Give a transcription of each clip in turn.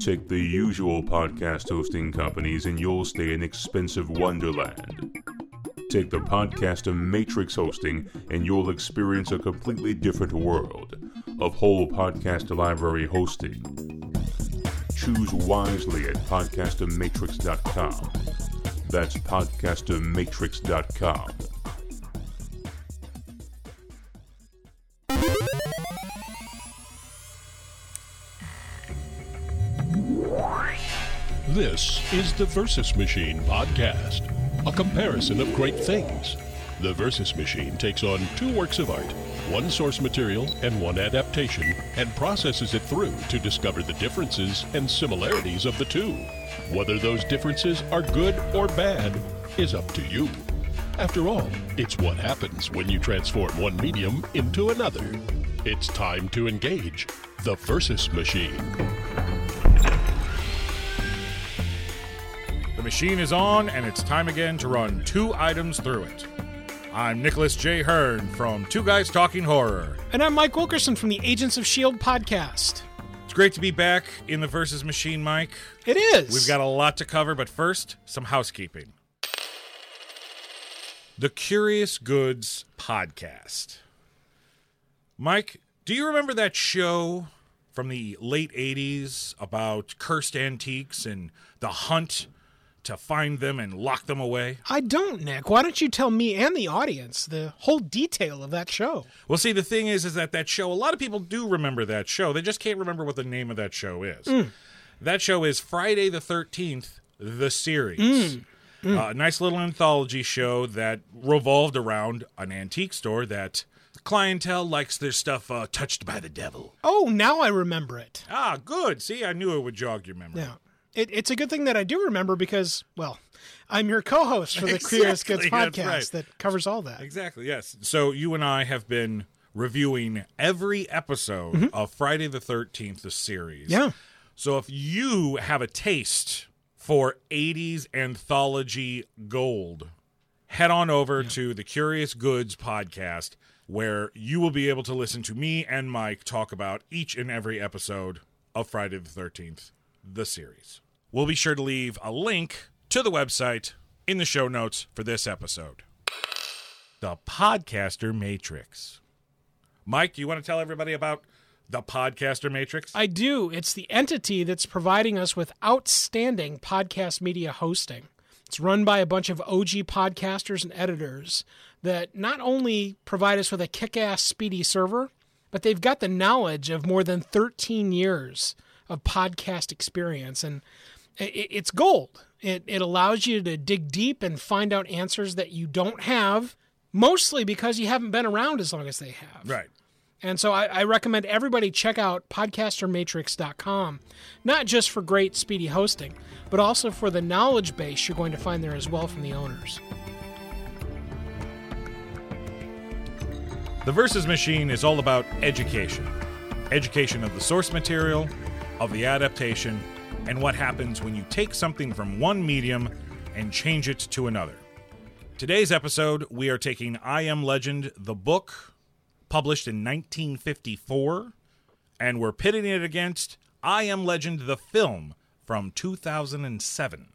Check the usual podcast hosting companies and you'll stay in expensive wonderland. Take the Podcaster Matrix hosting and you'll experience a completely different world of whole podcast library hosting. Choose wisely at PodcasterMatrix.com. That's PodcasterMatrix.com. This is the Versus Machine Podcast, a comparison of great things. The Versus Machine takes on two works of art, one source material and one adaptation, and processes it through to discover the differences and similarities of the two. Whether those differences are good or bad is up to you. After all, it's what happens when you transform one medium into another. It's time to engage the Versus Machine. The machine is on, and it's time again to run two items through it. I'm Nicholas J. Hearn from Two Guys Talking Horror. And I'm Mike Wilkerson from the Agents of S.H.I.E.L.D. podcast. It's great to be back in the Versus Machine, Mike. It is. We've got a lot to cover, but first, some housekeeping. The Curious Goods Podcast. Mike, do you remember that show from the late 80s about cursed antiques and the hunt to find them and lock them away? I don't, Nick. Why don't you tell me and the audience the whole detail of that show? Well, see, the thing is that show, a lot of people do remember that show. They just can't remember what the name of that show is. That show is Friday the 13th, The Series. A nice little anthology show that revolved around an antique store that clientele likes their stuff touched by the devil. Oh, now I remember it. Ah, good. See, I knew it would jog your memory. Yeah. It's a good thing that I do remember because, well, I'm your co-host for the Curious Goods Podcast that covers all that. Exactly, yes. So you and I have been reviewing every episode of Friday the 13th, the series. Yeah. So if you have a taste for 80s anthology gold, head on over to the Curious Goods Podcast, where you will be able to listen to me and Mike talk about each and every episode of Friday the 13th, the series. We'll be sure to leave a link to the website in the show notes for this episode. The Podcaster Matrix. Mike, you want to tell everybody about the Podcaster Matrix? I do. It's the entity that's providing us with outstanding podcast media hosting. It's run by a bunch of OG podcasters and editors that not only provide us with a kick-ass speedy server, but they've got the knowledge of more than 13 years of podcast experience, and it's gold. It allows you to dig deep and find out answers that you don't have, mostly because you haven't been around as long as they have. Right. And so I recommend everybody check out PodcasterMatrix.com, not just for great speedy hosting, but also for the knowledge base you're going to find there as well from the owners. The Versus Machine is all about education. Education of the source material, of the adaptation, and what happens when you take something from one medium and change it to another. Today's episode, we are taking I Am Legend, the book, published in 1954, and we're pitting it against I Am Legend, the film, from 2007.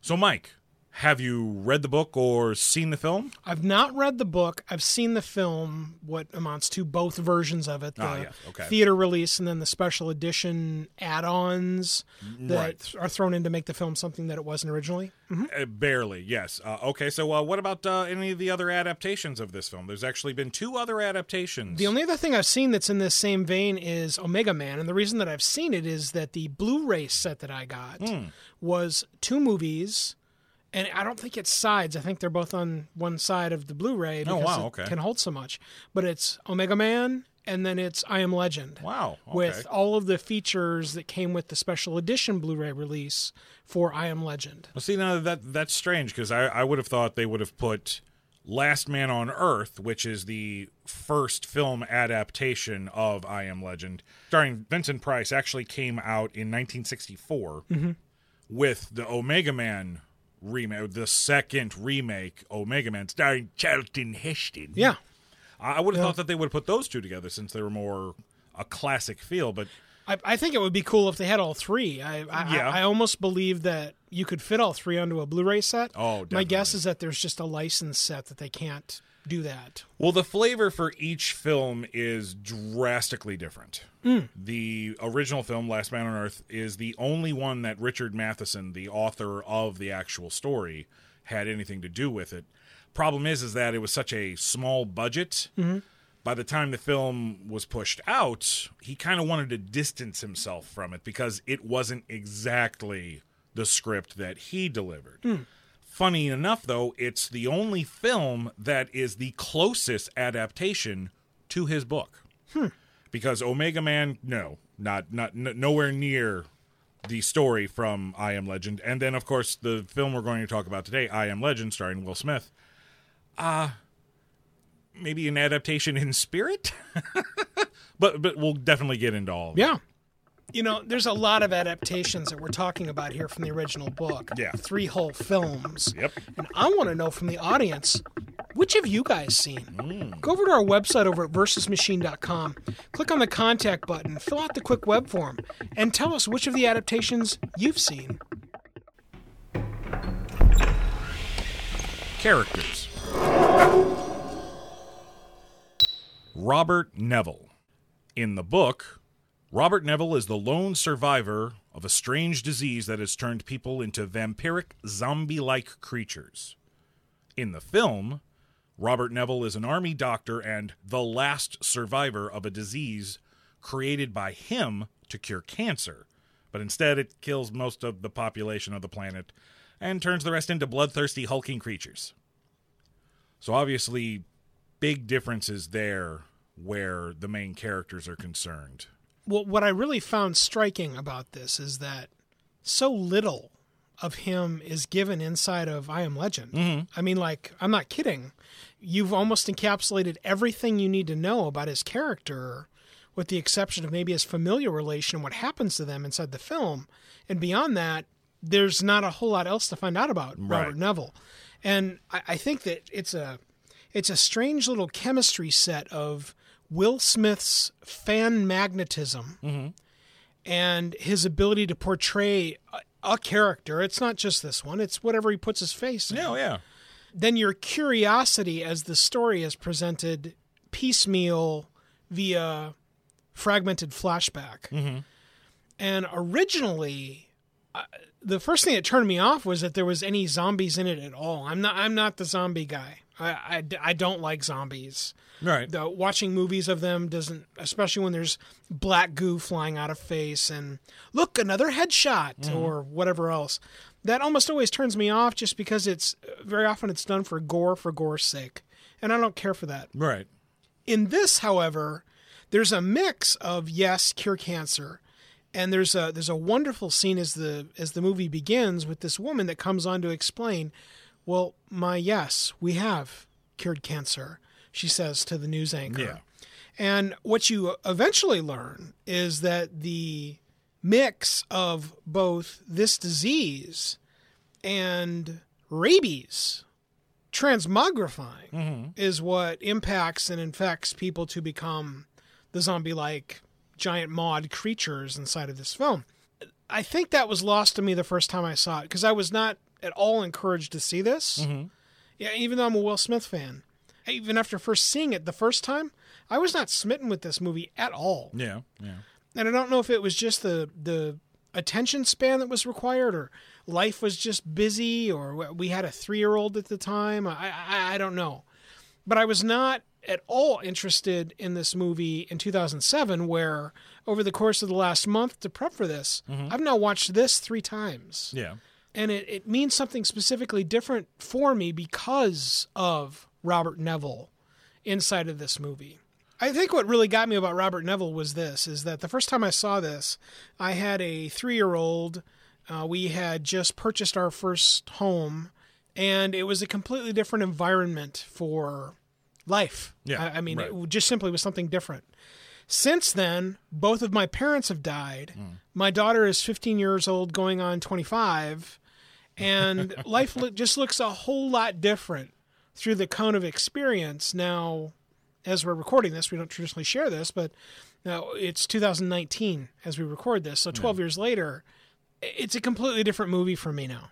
So, Mike, have you read the book or seen the film? I've not read the book. I've seen the film, what amounts to both versions of it, the theater release and then the special edition add-ons that are thrown in to make the film something that it wasn't originally. Barely, yes. So what about any of the other adaptations of this film? There's actually been two other adaptations. The only other thing I've seen that's in this same vein is Omega Man, and the reason that I've seen it is that the Blu-ray set that I got was two movies. And I don't think it's sides. I think they're both on one side of the Blu-ray because it can hold so much. But it's Omega Man, and then it's I Am Legend. Wow. Okay. With all of the features that came with the special edition Blu-ray release for I Am Legend. Well, see, now that's strange because I would have thought they would have put Last Man on Earth, which is the first film adaptation of I Am Legend, starring Vincent Price, actually came out in 1964 with the Omega Man remake, the second remake, Omega Man, starring Charlton Heston. Yeah. I would have thought that they would have put those two together since they were more a classic feel, but I think it would be cool if they had all three. I almost believe that you could fit all three onto a Blu-ray set. Oh, definitely. My guess is that there's just a license set that they can't do that. Well, the flavor for each film is drastically different. Mm. The original film, Last Man on Earth, is the only one that Richard Matheson, the author of the actual story, had anything to do with it. Problem is that it was such a small budget. Mm-hmm. By the time the film was pushed out, he kind of wanted to distance himself from it because it wasn't exactly the script that he delivered. Mm. Funny enough, though, it's the only film that is the closest adaptation to his book. Hmm. Because Omega Man, nowhere near the story from I Am Legend. And then, of course, the film we're going to talk about today, I Am Legend, starring Will Smith. Maybe an adaptation in spirit? but we'll definitely get into all of it. You know, there's a lot of adaptations that we're talking about here from the original book. Yeah. Three whole films. Yep. And I want to know from the audience, which have you guys seen? Mm. Go over to our website over at VersusMachine.com, click on the contact button, fill out the quick web form, and tell us which of the adaptations you've seen. Characters. Robert Neville. In the book, Robert Neville is the lone survivor of a strange disease that has turned people into vampiric, zombie-like creatures. In the film, Robert Neville is an army doctor and the last survivor of a disease created by him to cure cancer, but instead it kills most of the population of the planet and turns the rest into bloodthirsty, hulking creatures. So obviously, big differences there where the main characters are concerned. Well, what I really found striking about this is that so little of him is given inside of I Am Legend. Mm-hmm. I mean, like, I'm not kidding. You've almost encapsulated everything you need to know about his character, with the exception of maybe his familial relation and what happens to them inside the film. And beyond that, there's not a whole lot else to find out about Robert Neville. And I think that it's a strange little chemistry set of Will Smith's fan magnetism mm-hmm. and his ability to portray a character. It's not just this one. It's whatever he puts his face in. Oh, yeah. Then your curiosity as the story is presented piecemeal via fragmented flashback. Mm-hmm. And originally, the first thing that turned me off was that there was any zombies in it at all. I'm not the zombie guy. I don't like zombies. Right. Watching movies of them doesn't, especially when there's black goo flying out of face and, look, another headshot mm-hmm. or whatever else. That almost always turns me off just because it's, very often it's done for gore's sake. And I don't care for that. Right. In this, however, there's a mix of, yes, cure cancer. And there's a wonderful scene as the movie begins with this woman that comes on to explain, well, we have cured cancer, she says to the news anchor. Yeah. And what you eventually learn is that the mix of both this disease and rabies, transmogrifying, mm-hmm. is what impacts and infects people to become the zombie-like giant mod creatures inside of this film. I think that was lost to me the first time I saw it because I was not at all encouraged to see this. Mm-hmm. Yeah, even though I'm a Will Smith fan. Even after first seeing it the first time, I was not smitten with this movie at all. Yeah, yeah. And I don't know if it was just the attention span that was required or life was just busy or we had a 3-year-old at the time. I don't know. But I was not at all interested in this movie in 2007 where over the course of the last month to prep for this, mm-hmm. I've now watched this 3 times. Yeah. And it means something specifically different for me because of Robert Neville inside of this movie. I think what really got me about Robert Neville was this, is that the first time I saw this, I had a 3-year-old. We had just purchased our first home, and it was a completely different environment for life. Yeah, It just simply was something different. Since then, both of my parents have died. Mm. My daughter is 15 years old, going on 25, and life just looks a whole lot different through the cone of experience now as we're recording this. We don't traditionally share this, but now it's 2019 as we record this. So 12 years later, it's a completely different movie for me now.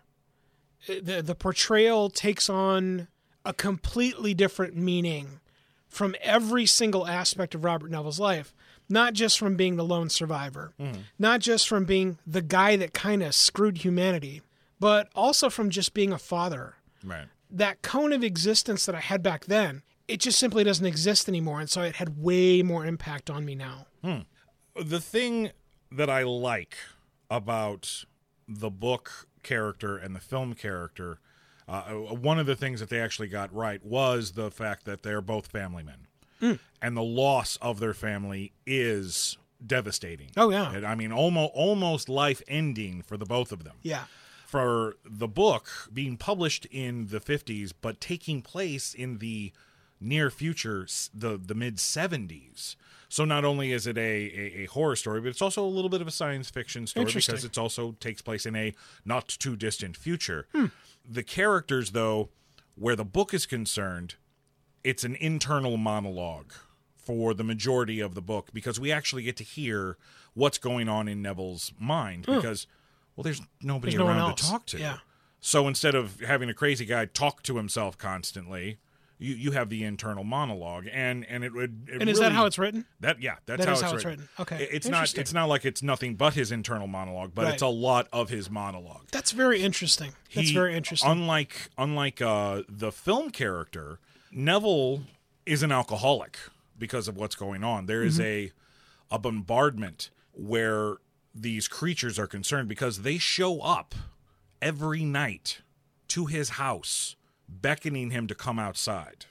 The portrayal takes on a completely different meaning from every single aspect of Robert Neville's life, not just from being the lone survivor, not just from being the guy that kind of screwed humanity, but also from just being a father. Right. That cone of existence that I had back then, it just simply doesn't exist anymore. And so it had way more impact on me now. The thing that I like about the book character and the film character, one of the things that they actually got right was the fact that they're both family men. And the loss of their family is devastating. Oh, yeah. I mean, almost life-ending for the both of them. Yeah. For the book being published in the 50s, but taking place in the near future, the mid-70s. So not only is it a horror story, but it's also a little bit of a science fiction story because it also takes place in a not-too-distant future. The characters, though, where the book is concerned, it's an internal monologue for the majority of the book because we actually get to hear what's going on in Neville's mind because... Well, there's nobody around to talk to. Yeah. So instead of having a crazy guy talk to himself constantly, you have the internal monologue, and it would. And is really, that how it's written? That's how it's written. Okay. It's not like it's nothing but his internal monologue, but it's a lot of his monologue. That's very interesting. Unlike the film character, Neville is an alcoholic because of what's going on. There is a bombardment where these creatures are concerned because they show up every night to his house, beckoning him to come outside.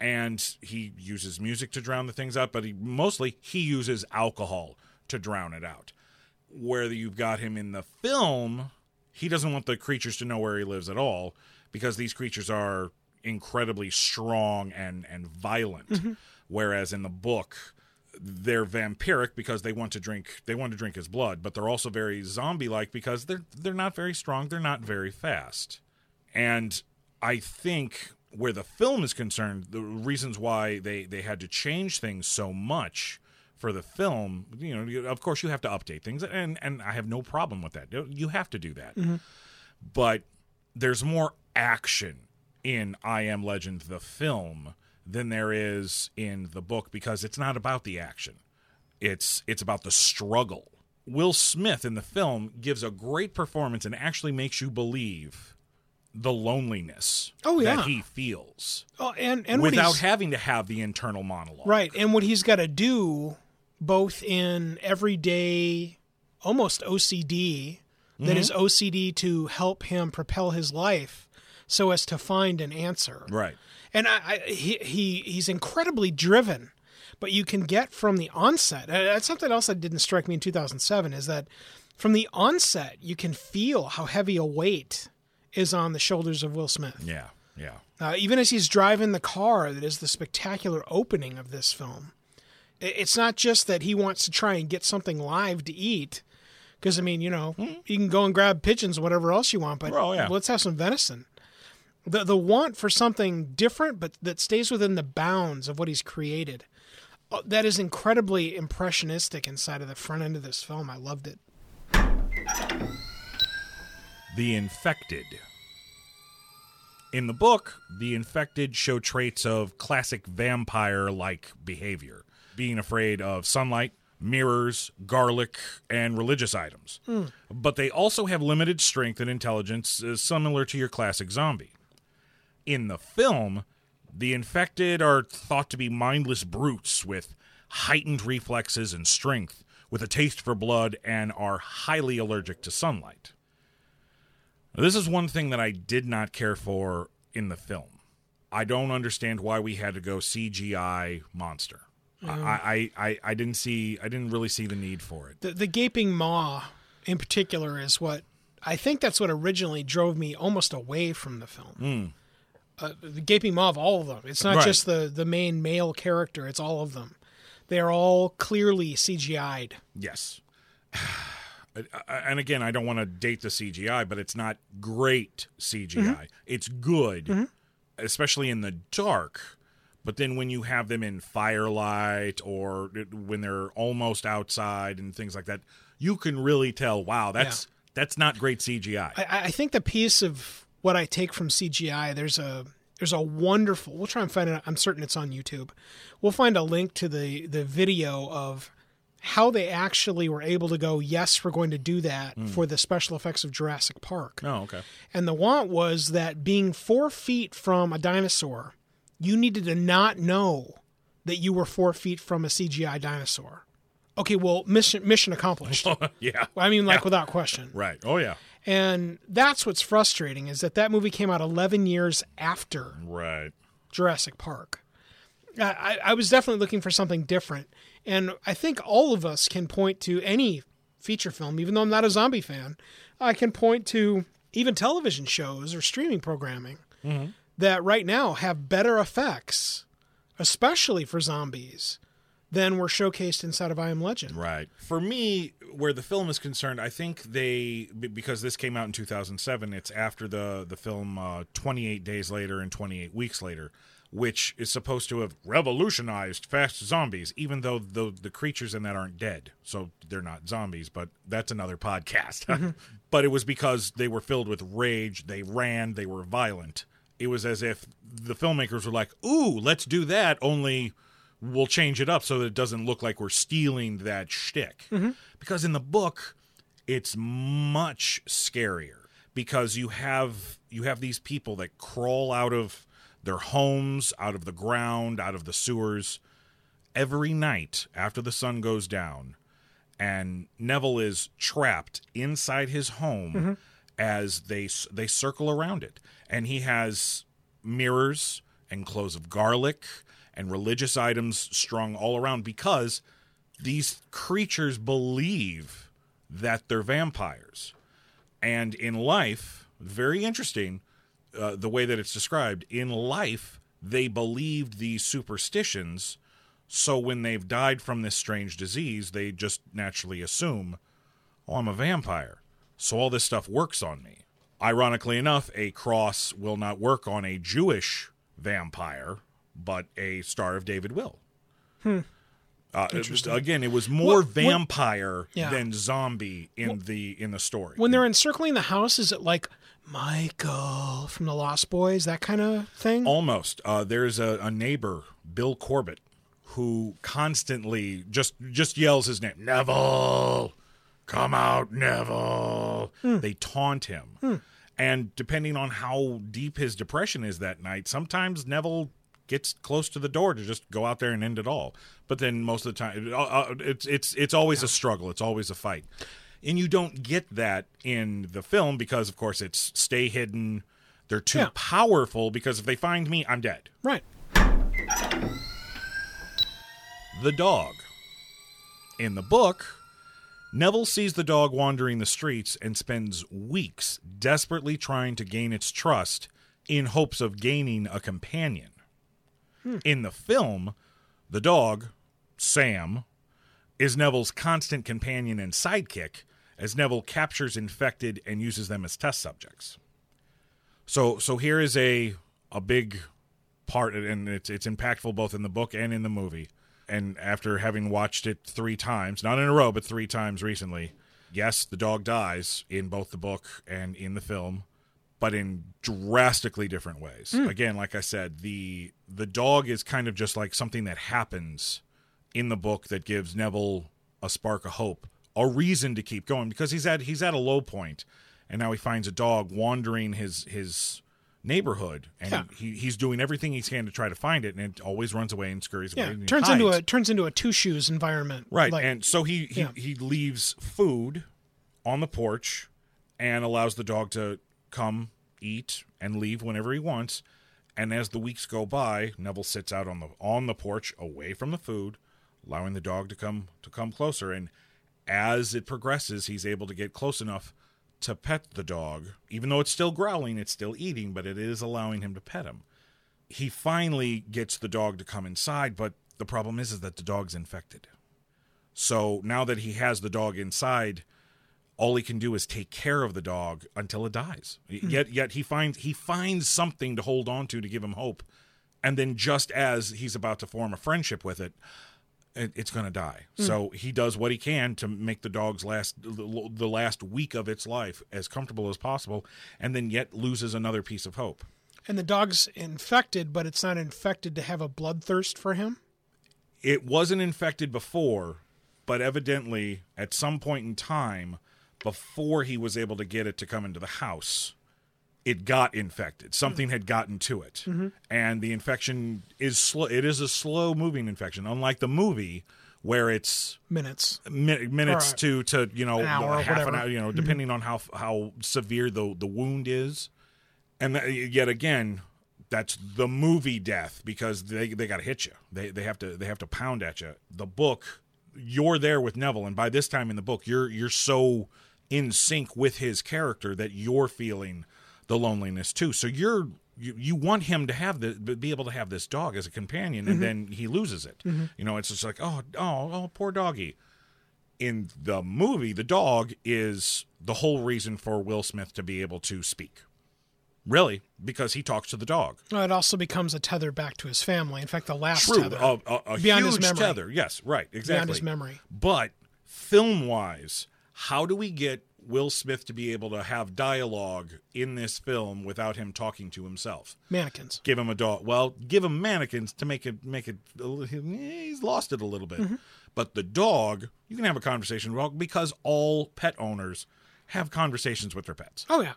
And he uses music to drown the things out, but he mostly uses alcohol to drown it out. Where you've got him in the film, he doesn't want the creatures to know where he lives at all because these creatures are incredibly strong and violent. Whereas in the book, they're vampiric because they want to drink his blood, but they're also very zombie-like because they're not very strong, they're not very fast. And I think where the film is concerned, the reasons why they had to change things so much for the film, of course you have to update things, and I have no problem with that. You have to do that. But there's more action in I Am Legend, the film, than there is in the book because it's not about the action. It's about the struggle. Will Smith in the film gives a great performance and actually makes you believe the loneliness that he feels and without having to have the internal monologue. Right, and what he's got to do both in everyday, almost OCD, that is OCD to help him propel his life so as to find an answer. Right. And he's incredibly driven, but you can get from the onset. That's something else that didn't strike me in 2007 is that from the onset, you can feel how heavy a weight is on the shoulders of Will Smith. Yeah, yeah. Even as he's driving the car, that is the spectacular opening of this film. It's not just that he wants to try and get something live to eat, because, you can go and grab pigeons or whatever else you want, but let's have some venison. The want for something different, but that stays within the bounds of what he's created. That is incredibly impressionistic inside of the front end of this film. I loved it. The Infected. In the book, the infected show traits of classic vampire-like behavior, being afraid of sunlight, mirrors, garlic, and religious items. But they also have limited strength and intelligence, similar to your classic zombie. In the film, the infected are thought to be mindless brutes with heightened reflexes and strength, with a taste for blood, and are highly allergic to sunlight. Now, this is one thing that I did not care for in the film. I don't understand why we had to go CGI monster. I didn't really see the need for it. The gaping maw in particular is what I think that's what originally drove me almost away from the film. The gaping maw of all of them. It's not just the main male character. It's all of them. They are all clearly CGI'd. Yes. And again, I don't want to date the CGI, but it's not great CGI. It's good, especially in the dark. But then when you have them in firelight or when they're almost outside and things like that, you can really tell, wow, that's not great CGI. I think the piece of what I take from CGI, there's a wonderful, we'll try and find it. I'm certain it's on YouTube. We'll find a link to the video of how they actually were able to go, yes, we're going to do that for the special effects of Jurassic Park. Oh, okay. And the want was that being 4 feet from a dinosaur, you needed to not know that you were 4 feet from a CGI dinosaur. Okay, well, mission accomplished. Yeah. I mean, like, without question. Right. Oh, yeah. And that's what's frustrating is that movie came out 11 years after Jurassic Park. I was definitely looking for something different. And I think all of us can point to any feature film, even though I'm not a zombie fan. I can point to even television shows or streaming programming that right now have better effects, especially for zombies, than were showcased inside of I Am Legend. Right. For me, where the film is concerned, I think because this came out in 2007, it's after the film 28 Days Later and 28 Weeks Later, which is supposed to have revolutionized fast zombies, even though the creatures in that aren't dead. So they're not zombies, but that's another podcast. But it was because they were filled with rage, they ran, they were violent. It was as if the filmmakers were like, ooh, let's do that, only we'll change it up so that it doesn't look like we're stealing that shtick. Because in the book, it's much scarier because you have these people that crawl out of their homes, out of the ground, out of the sewers every night after the sun goes down. And Neville is trapped inside his home as they circle around it. And he has mirrors and cloves of garlic and religious items strung all around because these creatures believe that they're vampires. And in life, very interesting, the way that it's described, in life, they believed these superstitions. So when they've died from this strange disease, they just naturally assume, oh, I'm a vampire, so all this stuff works on me. Ironically enough, a cross will not work on a Jewish vampire, but a Star of David will. Again, it was more vampire than zombie in the story. When they're encircling the house, is it like Michael from the Lost Boys, that kind of thing? Almost. There's a neighbor, Bill Corbett, who constantly just yells his name, Neville, come out, Neville. They taunt him. And depending on how deep his depression is that night, sometimes Neville gets close to the door to just go out there and end it all. But then most of the time, it's always a struggle. It's always a fight. And you don't get that in the film because, of course, it's stay hidden. They're too powerful because if they find me, I'm dead. Right. The dog. In the book, Neville sees the dog wandering the streets and spends weeks desperately trying to gain its trust in hopes of gaining a companion. In the film, the dog, Sam, is Neville's constant companion and sidekick as Neville captures infected and uses them as test subjects. So here is a big part, and it's impactful both in the book and in the movie. And after having watched it 3 times, not in a row, but 3 times recently, yes, the dog dies in both the book and in the film, but in drastically different ways. Again, like I said, the dog is kind of just like something that happens in the book that gives Neville a spark of hope, a reason to keep going, because he's at a low point, and now he finds a dog wandering his neighborhood, and he's doing everything he can to try to find it, and it always runs away and scurries away. And turns into a Two Shoes environment, right? Like, and so he leaves food on the porch and allows the dog to come, eat, and leave whenever he wants. And as the weeks go by, Neville sits out on the porch away from the food, allowing the dog to come closer. And as it progresses, he's able to get close enough to pet the dog. Even though it's still growling, it's still eating, but it is allowing him to pet him. He finally gets the dog to come inside, but the problem is that the dog's infected. So now that he has the dog inside, all he can do is take care of the dog until it dies. Yet he finds something to hold on to give him hope And then just as he's about to form a friendship with it, it's going to die. Mm. So he does what he can to make the dog's last week of its life as comfortable as possible, and then yet loses another piece of hope. And the dog's infected, but it's not infected to have a bloodthirst for him? It wasn't infected before, but evidently at some point in time, before he was able to get it to come into the house, it got infected. Something had gotten to it. Mm-hmm. And the infection is slow. It is a slow-moving infection, unlike the movie where it's minutes to an hour, half an hour, depending on how severe the wound is. And yet again, that's the movie death, because they got to hit you. They have to pound at you. The book, you're there with Neville, and by this time in the book, you're so in sync with his character that you're feeling the loneliness too. So you want him to be able to have this dog as a companion, and then he loses it. Mm-hmm. It's just like, oh, poor doggy. In the movie, the dog is the whole reason for Will Smith to be able to speak. Really, because he talks to the dog. Well, it also becomes a tether back to his family. In fact, the last tether. A beyond huge his memory. Tether. Yes, right, exactly. Beyond his memory. But film-wise, how do we get Will Smith to be able to have dialogue in this film without him talking to himself? Mannequins. Give him a dog. Well, give him mannequins to make it. He's lost it a little bit. Mm-hmm. But the dog, you can have a conversation with, because all pet owners have conversations with their pets. Oh, yeah.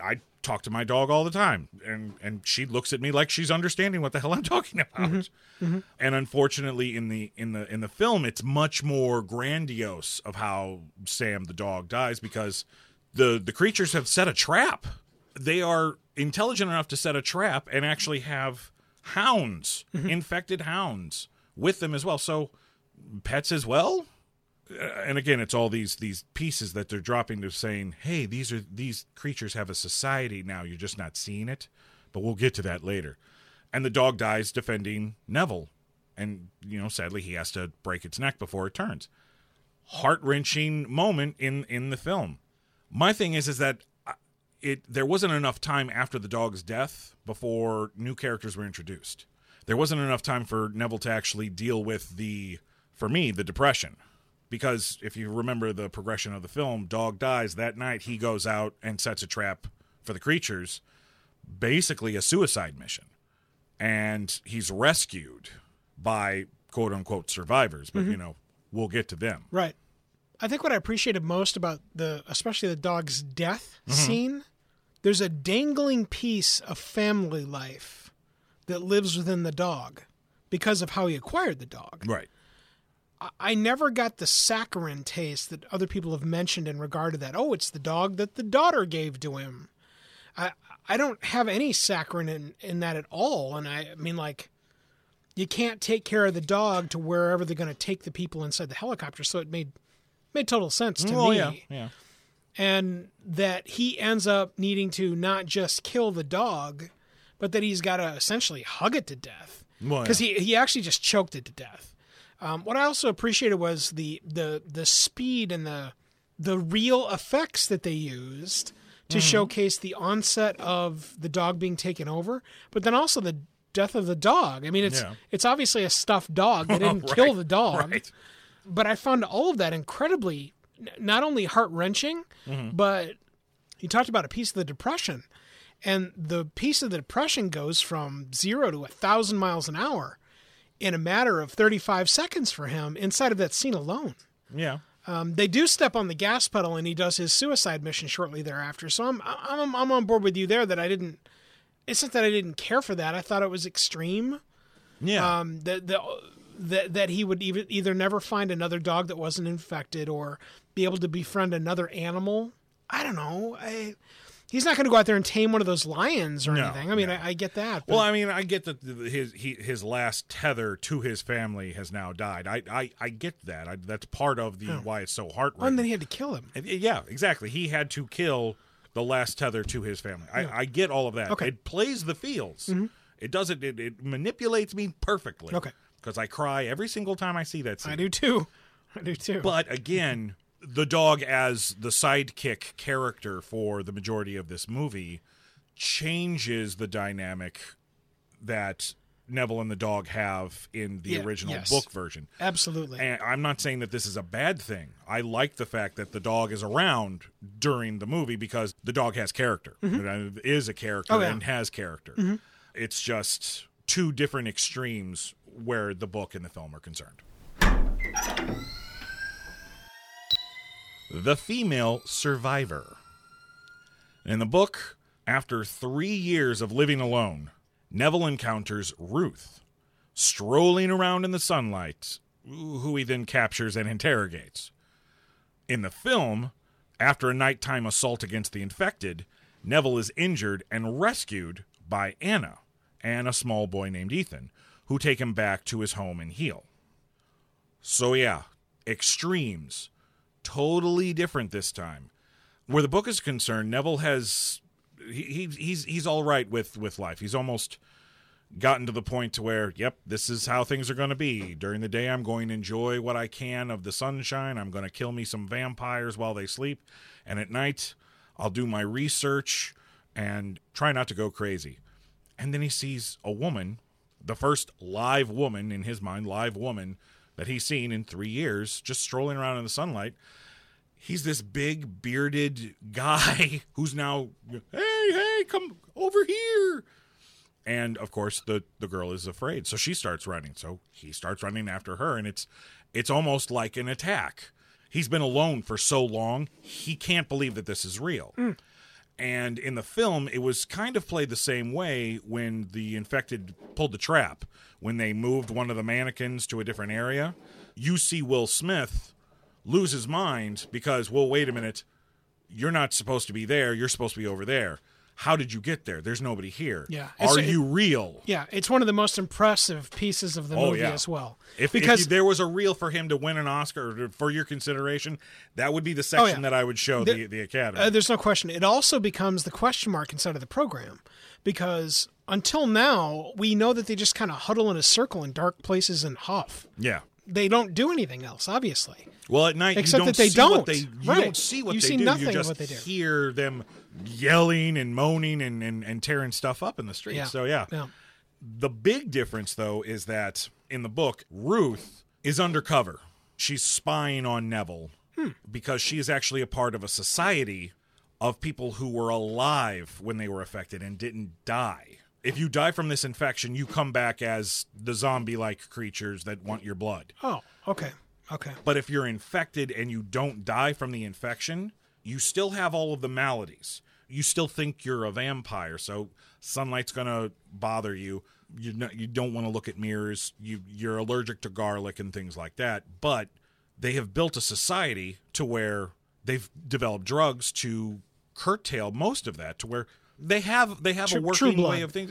I talk to my dog all the time, and she looks at me like she's understanding what the hell I'm talking about. Mm-hmm. Mm-hmm. And unfortunately, in the film, it's much more grandiose of how Sam the dog dies, because the creatures have set a trap. They are intelligent enough to set a trap and actually have hounds, infected hounds, with them as well. So pets as well. And again, it's all these pieces that they're dropping to saying, hey, these creatures have a society now. You're just not seeing it, but we'll get to that later. And the dog dies defending Neville. And, sadly, he has to break its neck before it turns. Heart-wrenching moment in the film. My thing is that there wasn't enough time after the dog's death before new characters were introduced. There wasn't enough time for Neville to actually deal with the depression. Because if you remember the progression of the film, dog dies. That night, he goes out and sets a trap for the creatures, basically a suicide mission. And he's rescued by, quote-unquote, survivors. But, we'll get to them. Right. I think what I appreciated most about especially the dog's death scene, there's a dangling piece of family life that lives within the dog because of how he acquired the dog. Right. I never got the saccharine taste that other people have mentioned in regard to that. Oh, it's the dog that the daughter gave to him. I don't have any saccharine in that at all. And I mean, you can't take care of the dog to wherever they're going to take the people inside the helicopter. So it made total sense to me. Yeah. And that he ends up needing to not just kill the dog, but that he's got to essentially hug it to death. Because he actually just choked it to death. What I also appreciated was the speed and the real effects that they used to showcase the onset of the dog being taken over, but then also the death of the dog. I mean, it's obviously a stuffed dog. They didn't kill the dog, but I found all of that incredibly, not only heart-wrenching, but you talked about a piece of the depression, and the piece of the depression goes from 0 to 1,000 miles an hour. In a matter of 35 seconds for him inside of that scene alone. Yeah. They do step on the gas pedal, and he does his suicide mission shortly thereafter. So I'm on board with you there that it's not that I didn't care for that. I thought it was extreme. Yeah. That he would either never find another dog that wasn't infected or be able to befriend another animal. I don't know. He's not going to go out there and tame one of those lions or anything. I mean, I get that. But... Well, I mean, I get that his last tether to his family has now died. I get that. That's part of why it's so heart-wrenching. And then he had to kill him. Yeah, exactly. He had to kill the last tether to his family. Yeah. I get all of that. Okay. It plays the feels. Mm-hmm. It doesn't. It manipulates me perfectly. Okay. Because I cry every single time I see that scene. I do too. But again. The dog as the sidekick character for the majority of this movie changes the dynamic that Neville and the dog have in the original book version. Absolutely. And I'm not saying that this is a bad thing. I like the fact that the dog is around during the movie because the dog has character. Mm-hmm. It is a character and has character. Mm-hmm. It's just two different extremes where the book and the film are concerned. The female survivor. In the book, after 3 years of living alone, Neville encounters Ruth, strolling around in the sunlight, who he then captures and interrogates. In the film, after a nighttime assault against the infected, Neville is injured and rescued by Anna and a small boy named Ethan, who take him back to his home and heal. So yeah, extremes. Totally different this time. Where the book is concerned, Neville has... He's all right with life. He's almost gotten to the point to where, yep, this is how things are going to be. During the day, I'm going to enjoy what I can of the sunshine. I'm going to kill me some vampires while they sleep. And at night, I'll do my research and try not to go crazy. And then he sees a woman, the first live woman, in his mind, live woman that he's seen in 3 years, just strolling around in the sunlight. He's this big bearded guy who's now, hey, come over here. And of course the girl is afraid. So she starts running. So he starts running after her, and it's almost like an attack. He's been alone for so long. He can't believe that this is real. Mm. And in the film, it was kind of played the same way when the infected pulled the trap, when they moved one of the mannequins to a different area. You see Will Smith lose his mind because, well, wait a minute, you're not supposed to be there. You're supposed to be over there. How did you get there? There's nobody here. Yeah. Are you real? Yeah. It's one of the most impressive pieces of the movie as well. Because if there was a reel for him to win an Oscar or for your consideration, that would be the section that I would show the Academy. There's no question. It also becomes the question mark inside of the program, because until now, we know that they just kind of huddle in a circle in dark places and huff. Yeah. They don't do anything else, obviously. Well, at night, except that they don't. You don't see what they do. You just hear them yelling and moaning and tearing stuff up in the streets. Yeah. So, yeah. The big difference, though, is that in the book, Ruth is undercover. She's spying on Neville because she is actually a part of a society of people who were alive when they were affected and didn't die. If you die from this infection, you come back as the zombie-like creatures that want your blood. Oh, okay. But if you're infected and you don't die from the infection, you still have all of the maladies. You still think you're a vampire, so sunlight's going to bother you. You don't want to look at mirrors. You're allergic to garlic and things like that. But they have built a society to where they've developed drugs to curtail most of that, to where... They have a working way of things.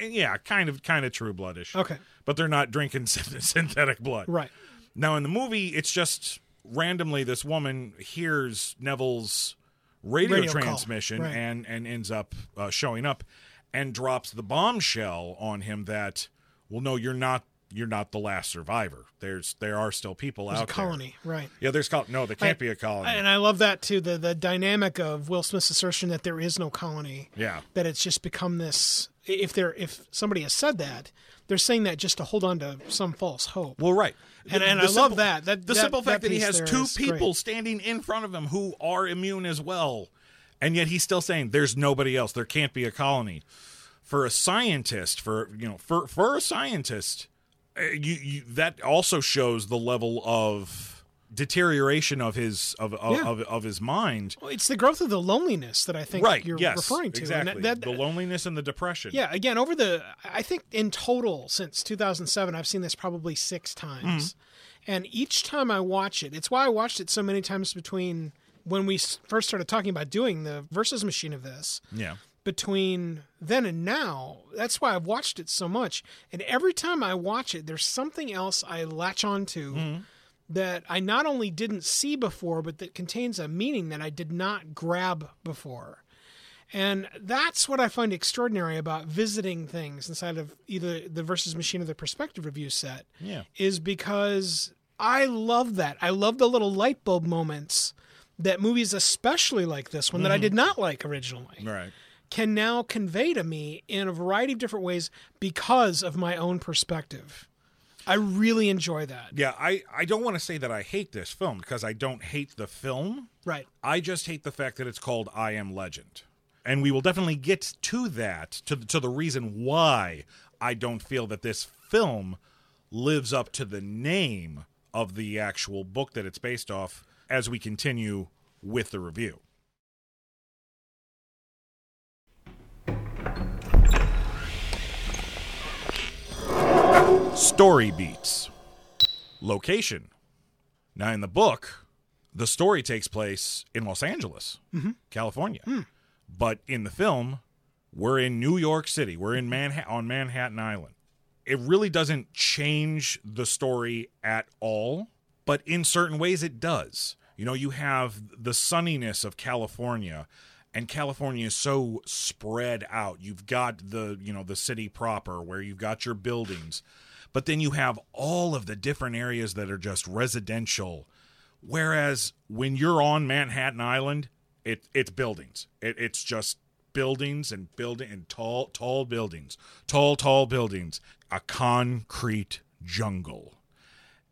Yeah, kind of True Blood-ish. Okay. But they're not drinking synthetic blood. Right. Now, in the movie, it's just randomly this woman hears Neville's radio transmission and ends up showing up and drops the bombshell on him that, well, no, you're not the last survivor. There are still people out there. There's a colony, right? Yeah, there can't be a colony. And I love that too, the dynamic of Will Smith's assertion that there is no colony. Yeah. That it's just become this, if somebody has said that, they're saying that just to hold on to some false hope. Well, right. And I love that. The simple fact that he has two people standing in front of him who are immune as well, and yet he's still saying there's nobody else, there can't be a colony. For a scientist, for a scientist, that also shows the level of deterioration of his mind. Well, it's the growth of the loneliness that I think referring to. Exactly. And the loneliness and the depression. Yeah, again, I think in total since 2007, I've seen this probably 6 times. Mm-hmm. And each time I watch it, it's why I watched it so many times between when we first started talking about doing the Versus Machine of this. Yeah. Between then and now, that's why I've watched it so much. And every time I watch it, there's something else I latch onto that I not only didn't see before, but that contains a meaning that I did not grab before. And that's what I find extraordinary about visiting things inside of either the Versus Machine or the Perspective Review set, is because I love that. I love the little light bulb moments that movies, especially like this one, that I did not like originally. Right. can now convey to me in a variety of different ways because of my own perspective. I really enjoy that. Yeah, I don't want to say that I hate this film because I don't hate the film. Right. I just hate the fact that it's called I Am Legend. And we will definitely get to that, to the reason why I don't feel that this film lives up to the name of the actual book that it's based off as we continue with the review. Story beats. Location. Now, in the book, the story takes place in Los Angeles, California. Mm. But in the film, we're in New York City. We're in on Manhattan Island. It really doesn't change the story at all, but in certain ways it does. You know, you have the sunniness of California, and California is so spread out. You've got the city proper where you've got your buildings, but then you have all of the different areas that are just residential. Whereas when you're on Manhattan Island, it's buildings. It's just buildings and tall buildings, tall buildings, a concrete jungle.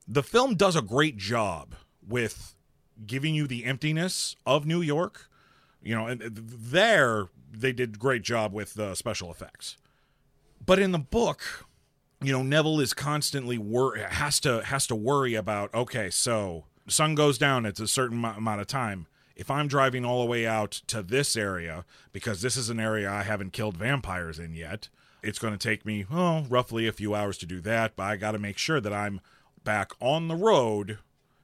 The film does a great job with giving you the emptiness of New York. You know, and there they did a great job with the special effects. But in the book, you know, Neville is constantly has to worry about, okay, so sun goes down, it's a certain amount of time. If I'm driving all the way out to this area, because this is an area I haven't killed vampires in yet, it's going to take me, roughly a few hours to do that, but I got to make sure that I'm back on the road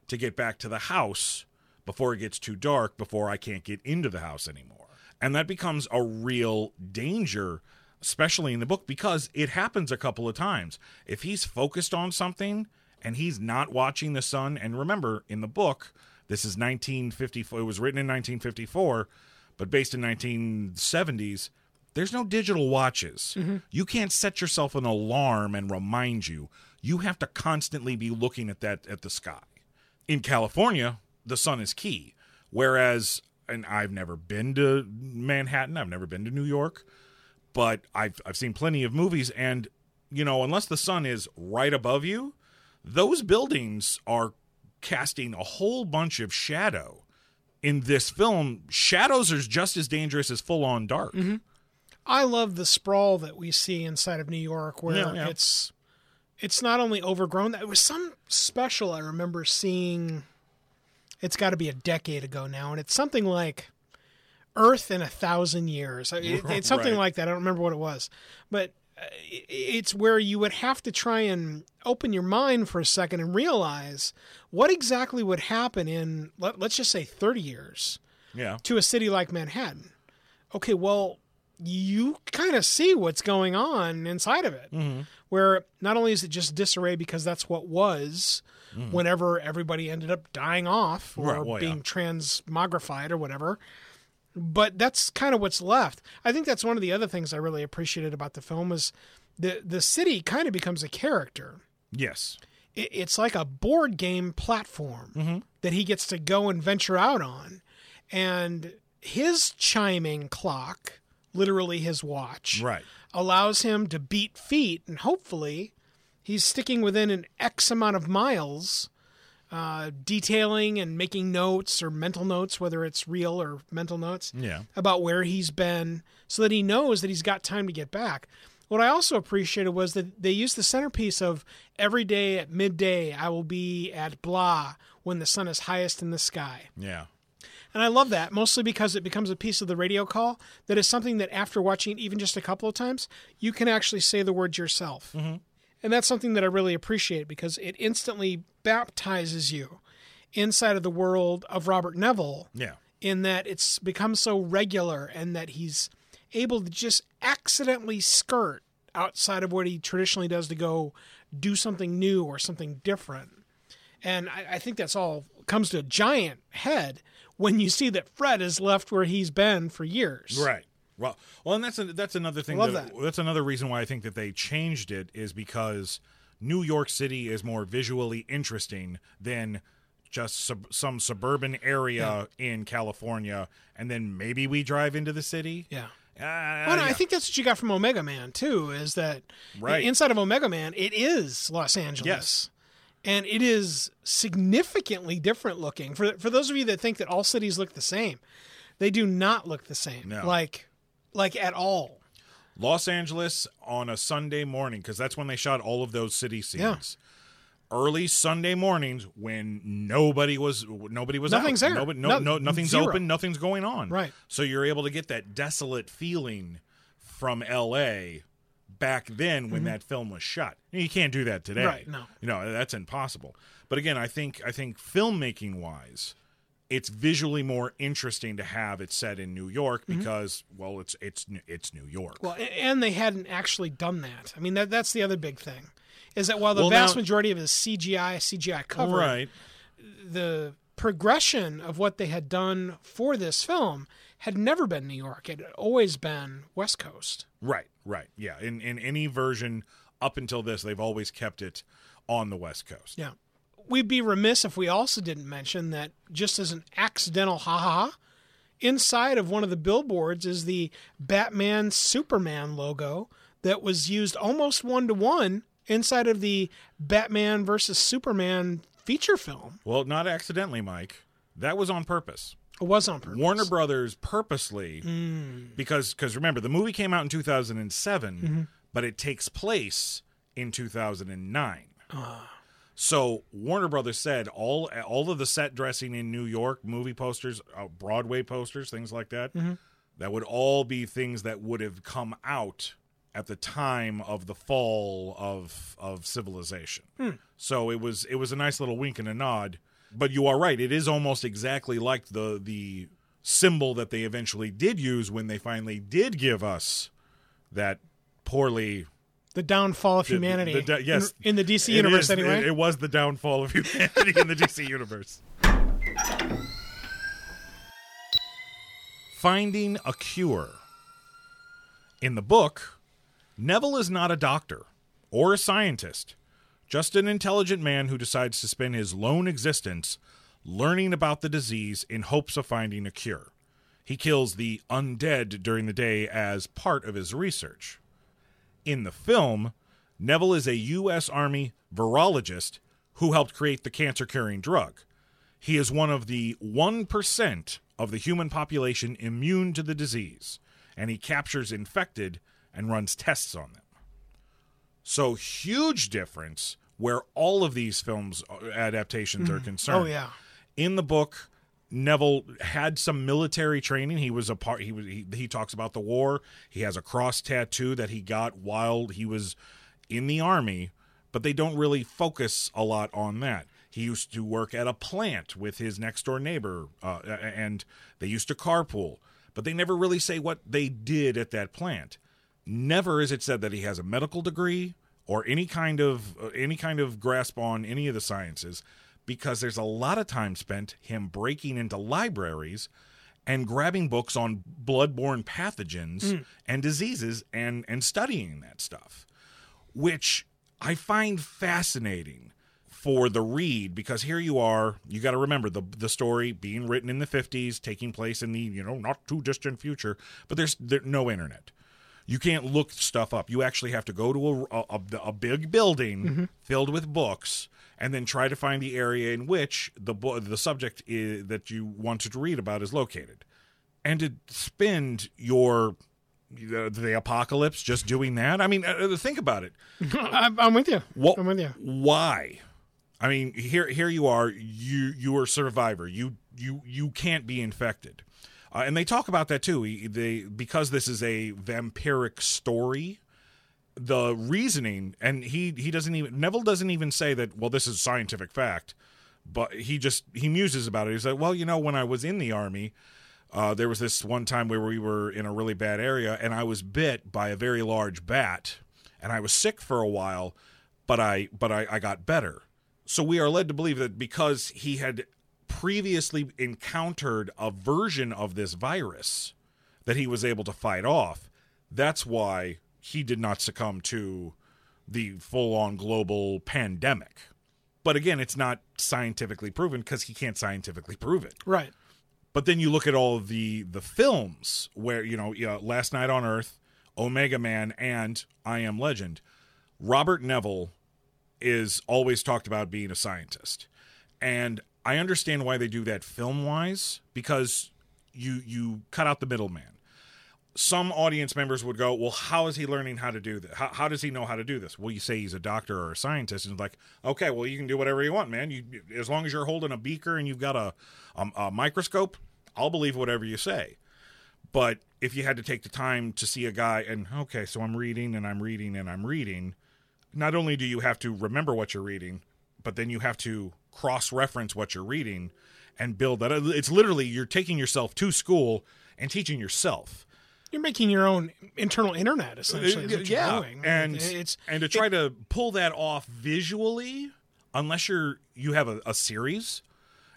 to get back to the house before it gets too dark, before I can't get into the house anymore. And that becomes a real danger, especially in the book, because it happens a couple of times. If he's focused on something and he's not watching the sun, and remember, in the book, this is 1954. It was written in 1954, but based in 1970s. There's no digital watches. Mm-hmm. You can't set yourself an alarm and remind you. You have to constantly be looking at the sky. In California, the sun is key. Whereas, and I've never been to Manhattan. I've never been to New York, but I've seen plenty of movies. And you know, unless the sun is right above you, those buildings are casting a whole bunch of shadow. In this film, shadows are just as dangerous as full-on dark. Mm-hmm. I love the sprawl that we see inside of New York, where it's not only overgrown. It was some special I remember seeing. It's got to be a decade ago now, and it's something like Earth in 1,000 years. It's something right. like that. I don't remember what it was, but it's where you would have to try and open your mind for a second and realize what exactly would happen in, let's just say, 30 years to a city like Manhattan. Okay, well, you kind of see what's going on inside of it, mm-hmm. where not only is it just disarray because that's what was whenever everybody ended up dying off or being transmogrified or whatever, but that's kind of what's left. I think that's one of the other things I really appreciated about the film is the city kind of becomes a character. Yes. It's like a board game platform mm-hmm. that he gets to go and venture out on. And his chiming clock, literally his watch, allows him to beat feet. And hopefully he's sticking within an X amount of miles, detailing and making notes or mental notes, whether it's real or mental notes, about where he's been so that he knows that he's got time to get back. What I also appreciated was that they used the centerpiece of every day at midday, I will be at blah when the sun is highest in the sky. Yeah. And I love that, mostly because it becomes a piece of the radio call that is something that after watching even just a couple of times, you can actually say the words yourself. Mm-hmm. And that's something that I really appreciate because it instantly baptizes you inside of the world of Robert Neville in that it's become so regular and that he's able to just accidentally skirt outside of what he traditionally does to go do something new or something different. And I think that's all comes to a giant head when you see that Fred is left where he's been for years. Right. Well, and that's another thing. That's another reason why I think that they changed it is because New York City is more visually interesting than just some suburban area in California, and then maybe we drive into the city. Yeah, Well, no, yeah. I think that's what you got from Omega Man, too, is that inside of Omega Man, it is Los Angeles. Yes. And it is significantly different looking. For those of you that think that all cities look the same, they do not look the same. No. Like at all. Los Angeles on a Sunday morning, because that's when they shot all of those city scenes. Yeah. Early Sunday mornings when nobody was nothing's out. There. Nothing's zero. Open. Nothing's going on. Right. So you're able to get that desolate feeling from L.A. back then when that film was shot. And you can't do that today. Right. No. You know, that's impossible. But again, I think filmmaking wise, it's visually more interesting to have it set in New York because, well, it's New York. Well, and they hadn't actually done that. I mean, that's the other big thing, is that while the vast majority of it is CGI cover, the progression of what they had done for this film had never been New York. It had always been West Coast. Right, yeah. In any version up until this, they've always kept it on the West Coast. Yeah. We'd be remiss if we also didn't mention that just as an accidental ha-ha, inside of one of the billboards is the Batman Superman logo that was used almost one-to-one inside of the Batman versus Superman feature film. Well, not accidentally, Mike. That was on purpose. It was on purpose. Warner Brothers purposely, because remember, the movie came out in 2007, but it takes place in 2009. So Warner Brothers said all of the set dressing in New York, movie posters, Broadway posters, things like that, that would all be things that would have come out at the time of the fall of civilization. So it was a nice little wink and a nod. But you are right; it is almost exactly like the symbol that they eventually did use when they finally did give us that poorly. The downfall of humanity. Yes. In the DC universe, anyway. It was the downfall of humanity in the DC universe. Finding a cure. In the book, Neville is not a doctor or a scientist, just an intelligent man who decides to spend his lone existence learning about the disease in hopes of finding a cure. He kills the undead during the day as part of his research. In the film, Neville is a U.S. Army virologist who helped create the cancer-curing drug. He is one of the 1% of the human population immune to the disease, and he captures infected and runs tests on them. So, huge difference where all of these films' adaptations are concerned. Oh, yeah. In the book, Neville had some military training. He was a part. He talks about the war. He has a cross tattoo that he got while he was in the army, but they don't really focus a lot on that. He used to work at a plant with his next door neighbor, and they used to carpool, but they never really say what they did at that plant. Never is it said that he has a medical degree or any kind of grasp on any of the sciences, because there's a lot of time spent him breaking into libraries and grabbing books on bloodborne pathogens and diseases and studying that stuff, which I find fascinating for the read, because here you are, you got to remember the story being written in the 50s, taking place in the, not too distant future, but there's no internet. You can't look stuff up. You actually have to go to a big building filled with books and then try to find the area in which the subject that you wanted to read about is located. And to spend your the apocalypse just doing that? I mean, think about it. I'm with you. I'm with you. Why? I mean, here you are. You are a survivor. You can't be infected. And they talk about that, too. Because this is a vampiric story, the reasoning, and Neville doesn't even say that, well, this is scientific fact, but he muses about it. He's like, well, when I was in the army, there was this one time where we were in a really bad area, and I was bit by a very large bat, and I was sick for a while, but I got better. So we are led to believe that because he had previously encountered a version of this virus that he was able to fight off, that's why he did not succumb to the full-on global pandemic. But again, it's not scientifically proven because he can't scientifically prove it. Right. But then you look at all of the films where, Last Night on Earth, Omega Man, and I Am Legend. Robert Neville is always talked about being a scientist. And I understand why they do that film-wise, because you cut out the middleman. Some audience members would go, well, how is he learning how to do this? How does he know how to do this? Well, you say he's a doctor or a scientist, and it's like, okay, well, you can do whatever you want, man. As long as you're holding a beaker and you've got a microscope, I'll believe whatever you say. But if you had to take the time to see a guy and, okay, so I'm reading and I'm reading and I'm reading, not only do you have to remember what you're reading, but then you have to cross-reference what you're reading and build that. It's literally you're taking yourself to school and teaching yourself. You're making your own internal internet, essentially. Is what you're doing. And to try to pull that off visually, unless you have a series,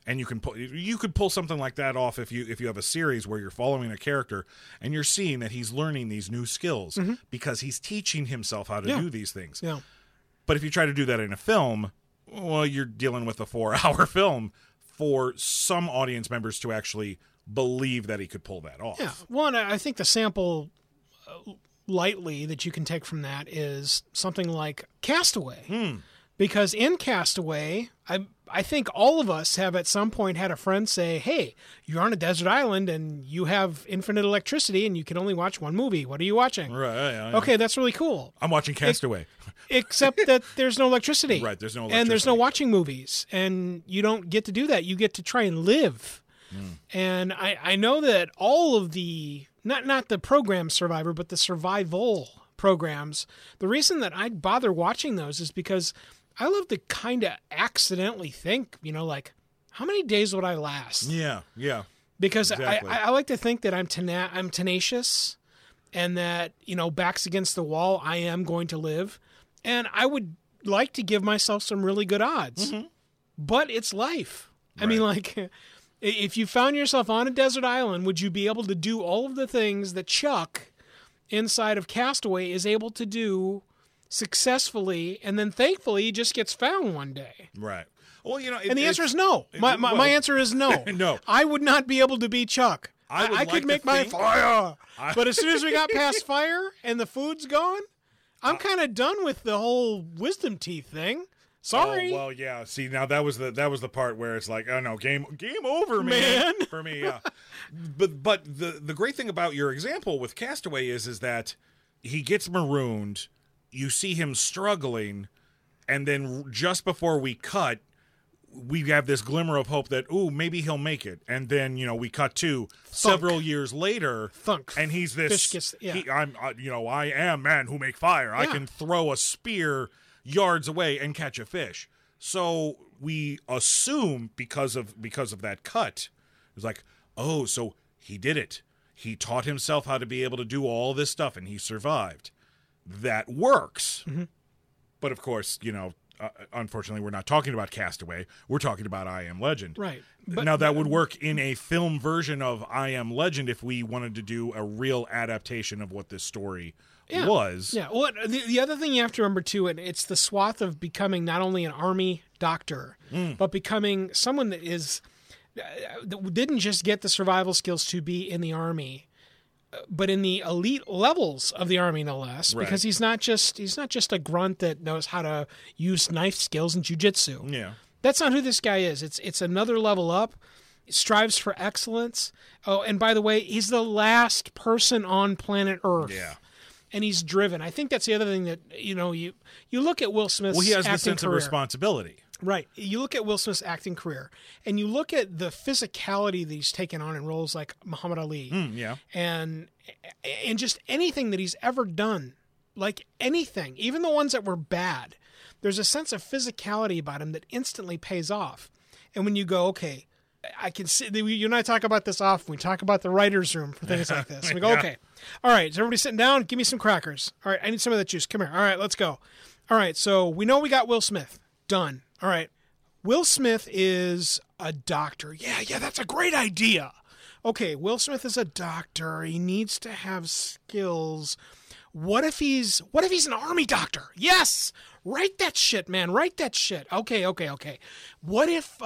and you could pull something like that off if you have a series where you're following a character and you're seeing that he's learning these new skills mm-hmm. because he's teaching himself how to do these things. Yeah. But if you try to do that in a film, well, you're dealing with a 4-hour film for some audience members to actually believe that he could pull that off. Yeah. One, I think the sample lightly that you can take from that is something like Castaway. Mm. Because in Castaway, I think all of us have at some point had a friend say, hey, you're on a desert island and you have infinite electricity and you can only watch one movie. What are you watching? Right. Yeah, okay, that's really cool. I'm watching Castaway. Except that there's no electricity. Right, there's no electricity. And there's no watching movies. And you don't get to do that. You get to try and live. Mm. And I know that all of the, not the program Survivor, but the survival programs, the reason that I bother watching those is because I love to kind of accidentally think, like, how many days would I last? Yeah. Because exactly. I like to think that I'm tenacious and that, backs against the wall, I am going to live. And I would like to give myself some really good odds. Mm-hmm. But it's life. Right. I mean, like... If you found yourself on a desert island, would you be able to do all of the things that Chuck inside of Castaway is able to do successfully, and then thankfully he just gets found one day? Right. Well, and the answer is no. My answer is no. No. I would not be able to be Chuck. I could make my fire. But as soon as we got past fire and the food's gone, I'm kind of done with the whole wisdom teeth thing. Sorry. Oh, well, yeah. See, now that was the part where it's like, oh no, game over, man. For me, yeah. But the great thing about your example with Castaway is that he gets marooned, you see him struggling, and then just before we cut, we have this glimmer of hope that, ooh, maybe he'll make it. And then, we cut to several years later, and he's this. I am man who make fire. Yeah. I can throw a spear yards away and catch a fish. So we assume because of that cut, it was like, oh, so he did it. He taught himself how to be able to do all this stuff, and he survived. That works. Mm-hmm. But of course, unfortunately, we're not talking about Castaway. We're talking about I Am Legend. Right. But, now, that would work in a film version of I Am Legend if we wanted to do a real adaptation of what this story was. Yeah. Well, the other thing you have to remember, too, and it's the swath of becoming not only an army doctor, but becoming someone that is that didn't just get the survival skills to be in the army, but in the elite levels of the army, no less, right. Because he's not just a grunt that knows how to use knife skills and jujitsu. Yeah, that's not who this guy is. It's another level up. He strives for excellence. Oh, and by the way, he's the last person on planet Earth. Yeah, and he's driven. I think that's the other thing that you look at Will Smith's. Well, he has this sense of responsibility. Right. You look at Will Smith's acting career, and you look at the physicality that he's taken on in roles like Muhammad Ali, and just anything that he's ever done, like anything, even the ones that were bad, there's a sense of physicality about him that instantly pays off. And when you go, okay, I can see, you and I talk about this often, we talk about the writer's room for things like this. We go, okay, all right, is everybody sitting down? Give me some crackers. All right, I need some of that juice. Come here. All right, let's go. All right, so we know we got Will Smith. Done. All right. Will Smith is a doctor. Yeah, that's a great idea. Okay, Will Smith is a doctor. He needs to have skills. What if he's an army doctor? Yes. Write that shit, man. Write that shit. Okay. What if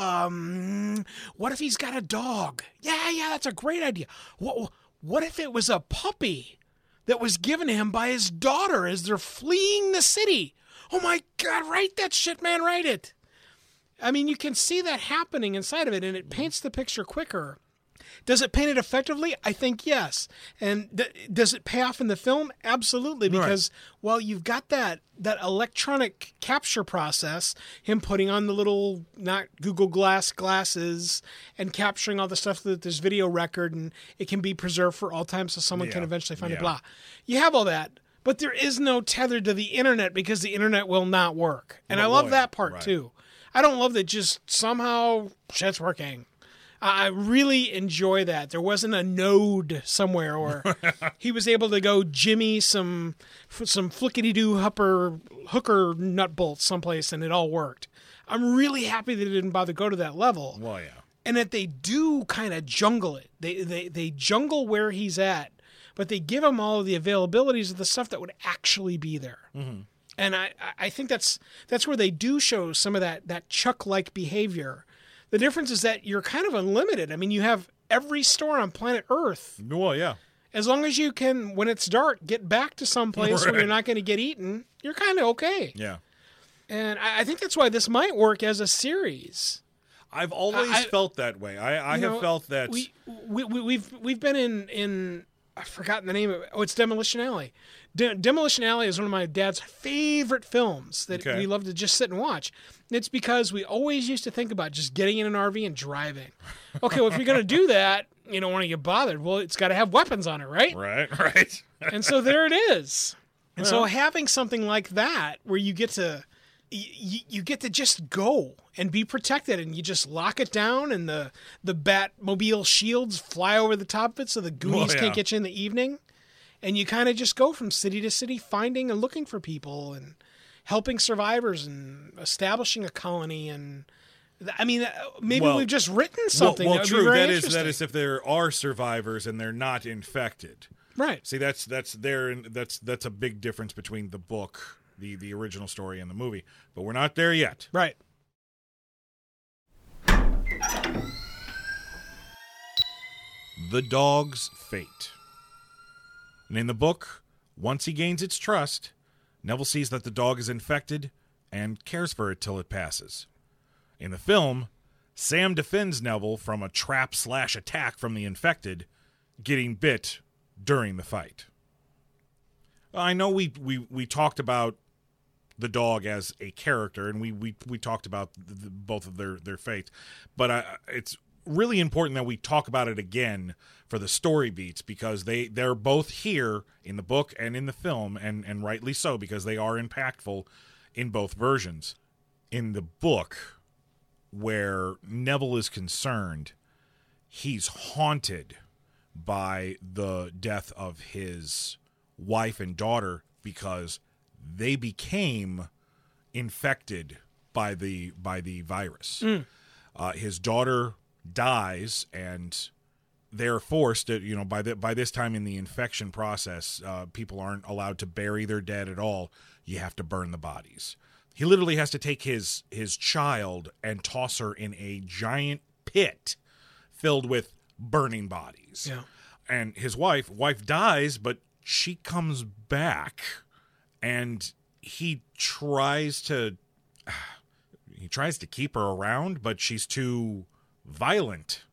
he's got a dog? Yeah, that's a great idea. What if it was a puppy that was given to him by his daughter as they're fleeing the city? Oh my God, write that shit, man. Write it. I mean, you can see that happening inside of it, and it paints the picture quicker. Does it paint it effectively? I think yes. And does it pay off in the film? Absolutely, because while you've got that electronic capture process, him putting on the little not Google Glass glasses and capturing all the stuff that there's video record and it can be preserved for all time so someone can eventually find it, blah. You have all that, but there is no tether to the internet because the internet will not work. And I love that part too. I don't love that just somehow shit's working. I really enjoy that. There wasn't a node somewhere, or he was able to go jimmy some flickety-doo hooker nut bolt someplace, and it all worked. I'm really happy they didn't bother to go to that level. Well, yeah. And that they do kind of jungle it. They jungle where he's at, but they give him all of the availabilities of the stuff that would actually be there. Mm-hmm. And I think that's where they do show some of that Chuck-like behavior. The difference is that you're kind of unlimited. I mean, you have every store on planet Earth. Well, yeah. As long as you can, when it's dark, get back to someplace where you're not going to get eaten, you're kind of okay. Yeah. And I think that's why this might work as a series. I've always felt that way. I have felt that. We've been in I've forgotten the name of it. Oh, it's Demolition Alley. Demolition Alley is one of my dad's favorite films that we love to just sit and watch. And it's because we always used to think about just getting in an RV and driving. Okay, well, if you're going to do that, you don't want to get bothered. Well, it's got to have weapons on it, right? Right. And so there it is. And so having something like that where you get to you get to just go and be protected, and you just lock it down, and the Batmobile shields fly over the top of it so the Goonies can't get you in the evening. And you kind of just go from city to city finding and looking for people and helping survivors and establishing a colony. And I mean, maybe we've just written something. Well, that would be very interesting. That is if there are survivors and they're not infected. Right. See, that's a big difference between the book, the original story, and the movie, but we're not there yet. Right. The dog's fate. And in the book, once he gains its trust, Neville sees that the dog is infected and cares for it till it passes. In the film, Sam defends Neville from a trap/attack from the infected, getting bit during the fight. I know we talked about the dog as a character, and we talked about both of their fates, but it's really important that we talk about it again for the story beats, because they're both here in the book and in the film, and rightly so, because they are impactful in both versions. In the book, where Neville is concerned, he's haunted by the death of his wife and daughter because they became infected by the virus. His daughter dies, and they're forced to, by this time in the infection process, people aren't allowed to bury their dead at all. You have to burn the bodies. He literally has to take his child and toss her in a giant pit filled with burning bodies. Yeah. And his wife dies, but she comes back, and he tries to keep her around, but she's too violent.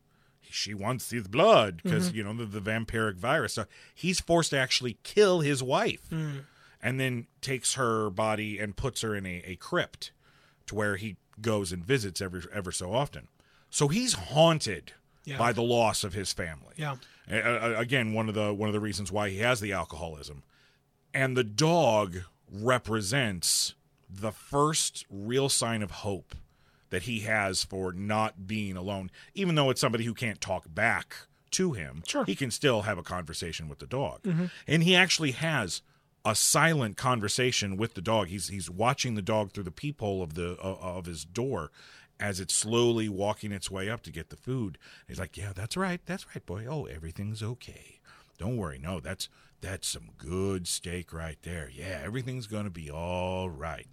She wants his blood because, the vampiric virus. So he's forced to actually kill his wife, and then takes her body and puts her in a crypt, to where he goes and visits ever so often. So he's haunted by the loss of his family. Yeah. Again, one of the reasons why he has the alcoholism. And the dog represents the first real sign of hope that he has for not being alone. Even though it's somebody who can't talk back to him, he can still have a conversation with the dog. Mm-hmm. And he actually has a silent conversation with the dog. He's watching the dog through the peephole of of his door as it's slowly walking its way up to get the food. He's like, yeah, that's right, boy. Oh, everything's okay. Don't worry. No, that's That's some good steak right there. Yeah, everything's going to be all right.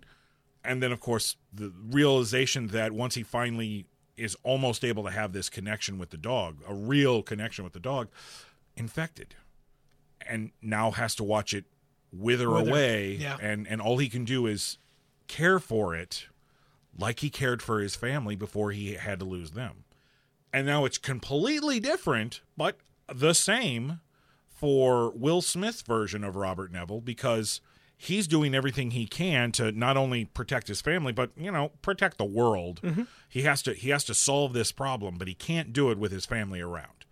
And then, of course, the realization that once he finally is almost able to have this connection with the dog, a real connection with the dog, infected. And now has to watch it wither away. Yeah. And all he can do is care for it like he cared for his family before he had to lose them. And now it's completely different, but the same for Will Smith's version of Robert Neville, because he's doing everything he can to not only protect his family, but, you know, protect the world. Mm-hmm. He has to solve this problem, but he can't do it with his family around.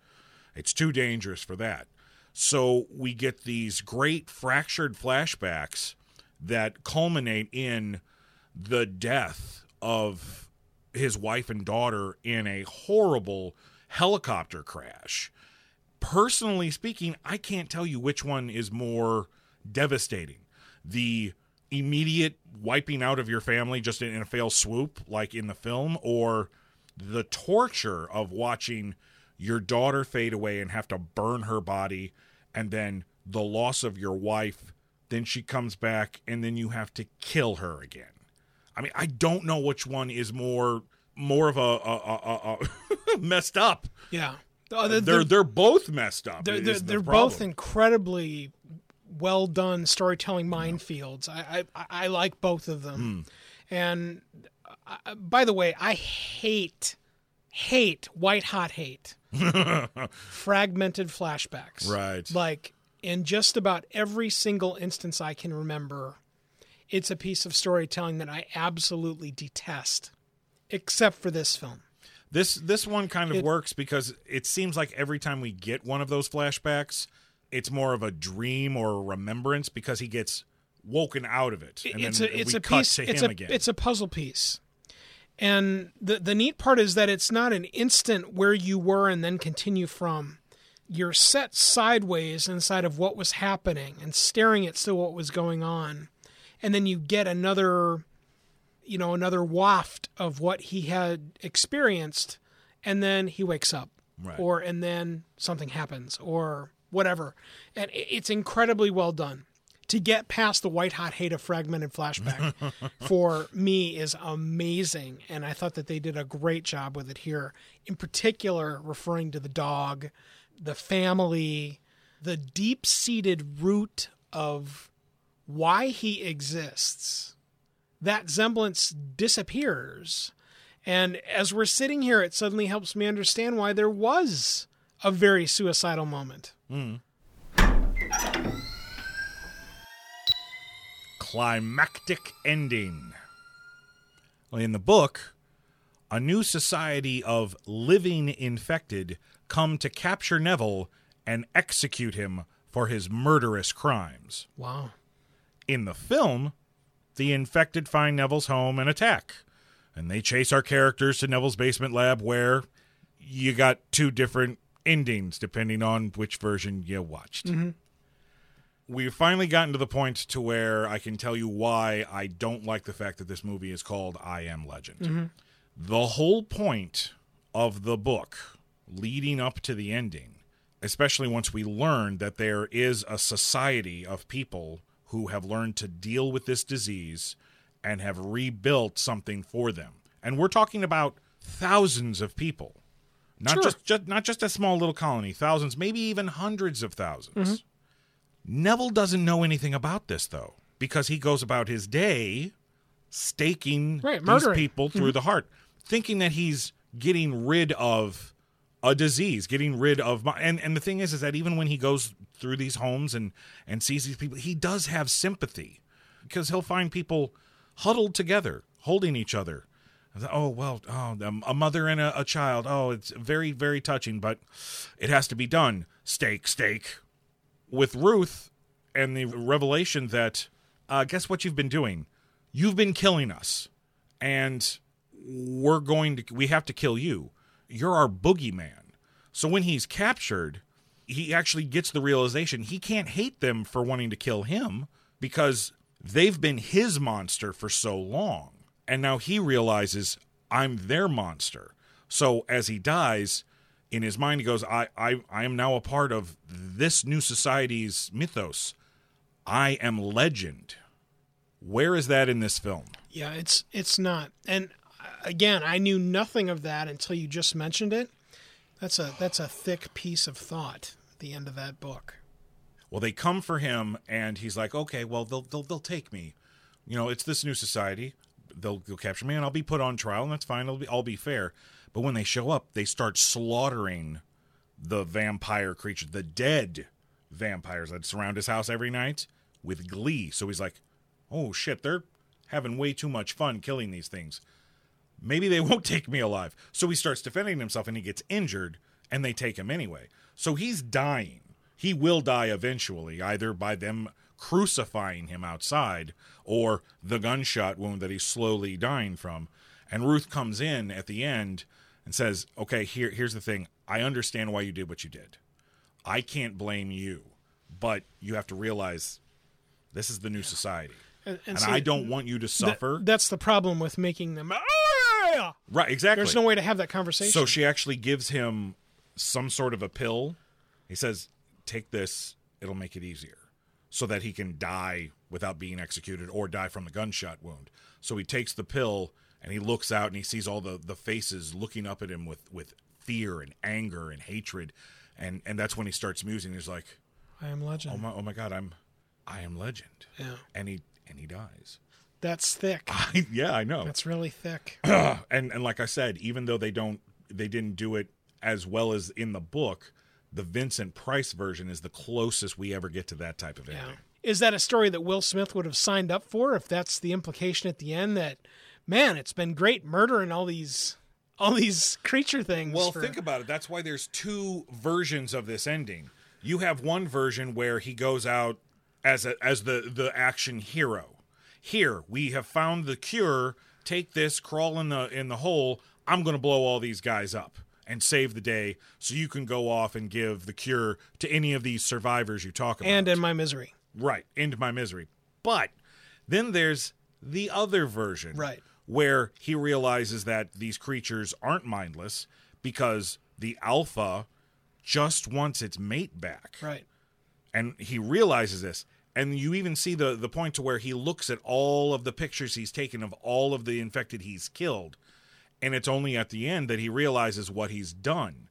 It's too dangerous for that. So we get these great fractured flashbacks that culminate in the death of his wife and daughter in a horrible helicopter crash. Personally speaking, I can't tell you which one is more devastating. The immediate wiping out of your family just in a fail swoop, like in the film, or the torture of watching your daughter fade away and have to burn her body, and then the loss of your wife, then she comes back, and then you have to kill her again. I mean, I don't know which one is more of a messed up. Yeah. They're both messed up. They're both incredibly well done storytelling minefields. I like both of them. Mm. And by the way, I hate white hot hate fragmented flashbacks. Right. Like in just about every single instance I can remember, it's a piece of storytelling that I absolutely detest, except for this film. This one kind of works because it seems like every time we get one of those flashbacks, it's more of a dream or a remembrance because he gets woken out of it. And it's then a, it's we a cut piece, to it's him a, again. It's a puzzle piece. And the neat part is that it's not an instant where you were and then continue from. You're set sideways inside of what was happening and staring at still what was going on. And then you get another waft of what he had experienced, and then he wakes up, right. Or and then something happens, or whatever. And it's incredibly well done. To get past the white hot hate of fragmented flashback for me is amazing, and I thought that they did a great job with it here. In particular, referring to the dog, the family, the deep-seated root of why he exists. That semblance disappears. And as we're sitting here, it suddenly helps me understand why there was a very suicidal moment. Mm. Climactic ending. In the book, a new society of living infected come to capture Neville and execute him for his murderous crimes. Wow. In the film, the infected find Neville's home and attack. And they chase our characters to Neville's basement lab, where you got two different endings depending on which version you watched. Mm-hmm. We've finally gotten to the point to where I can tell you why I don't like the fact that this movie is called I Am Legend. Mm-hmm. The whole point of the book leading up to the ending, especially once we learn that there is a society of people who have learned to deal with this disease and have rebuilt something for them. And we're talking about thousands of people. Not sure. Not just a small little colony, thousands, maybe even hundreds of thousands. Mm-hmm. Neville doesn't know anything about this, though, because he goes about his day staking these people through the heart, thinking that he's getting rid of a disease, getting rid of... And the thing is that even when he goes through these homes and sees these people, he does have sympathy, because he'll find people huddled together, holding each other. A mother and a child. Oh, it's very, very touching, but it has to be done. Steak. With Ruth and the revelation that, guess what you've been doing? You've been killing us, and we have to kill you. You're our boogeyman. So when he's captured, he actually gets the realization he can't hate them for wanting to kill him, because they've been his monster for so long. And now he realizes, I'm their monster. So as he dies, in his mind he goes, I am now a part of this new society's mythos. I am legend. Where is that in this film? Yeah, it's not. And again, I knew nothing of that until you just mentioned it. That's a thick piece of thought at the end of that book. Well, they come for him, and he's like, okay, well, they'll take me. You know, it's this new society. They'll capture me, and I'll be put on trial, and that's fine. I'll be fair. But when they show up, they start slaughtering the vampire creature, the dead vampires that surround his house every night, with glee. So he's like, oh, shit, they're having way too much fun killing these things. Maybe they won't take me alive. So he starts defending himself, and he gets injured, and they take him anyway. So he's dying. He will die eventually, either by them crucifying him outside or the gunshot wound that he's slowly dying from. And Ruth comes in at the end and says, okay, here's the thing. I understand why you did what you did. I can't blame you, but you have to realize this is the new society. And so I don't want you to suffer. That's the problem with making them. Right, exactly. There's no way to have that conversation. So she actually gives him some sort of a pill. He says, take this, it'll make it easier, so that he can die without being executed or die from the gunshot wound. So he takes the pill, and he looks out, and he sees all the faces looking up at him with fear and anger and hatred. And that's when he starts musing. He's like, I am legend. Oh my God, I am legend. Yeah. And he dies. That's thick. I know. That's really thick. And like I said, even though they didn't do it as well as in the book, the Vincent Price version is the closest we ever get to that type of ending. Yeah. Is that a story that Will Smith would have signed up for if that's the implication at the end, that, man, it's been great murdering all these creature things? Well, think about it. That's why there's two versions of this ending. You have one version where he goes out as the action hero. Here, we have found the cure. Take this, crawl in the hole. I'm going to blow all these guys up and save the day, so you can go off and give the cure to any of these survivors you talk about. And end my misery. Right, end my misery. But then there's the other version, right, where he realizes that these creatures aren't mindless because the alpha just wants its mate back. Right. And he realizes this. And you even see the point to where he looks at all of the pictures he's taken of all of the infected he's killed. And it's only at the end that he realizes what he's done.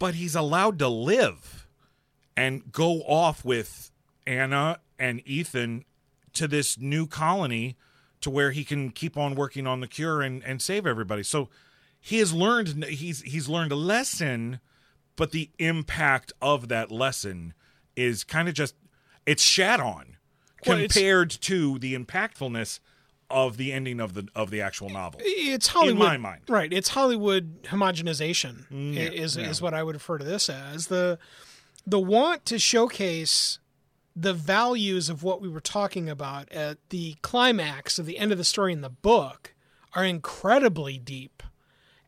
But he's allowed to live and go off with Anna and Ethan to this new colony to where he can keep on working on the cure and save everybody. So he has learned, he's learned a lesson, but the impact of that lesson is kind of just, it's shat on compared to the impactfulness of the ending of the actual novel. It's Hollywood, in my mind. Right, it's Hollywood homogenization is what I would refer to this as. The want to showcase the values of what we were talking about at the climax of the end of the story in the book are incredibly deep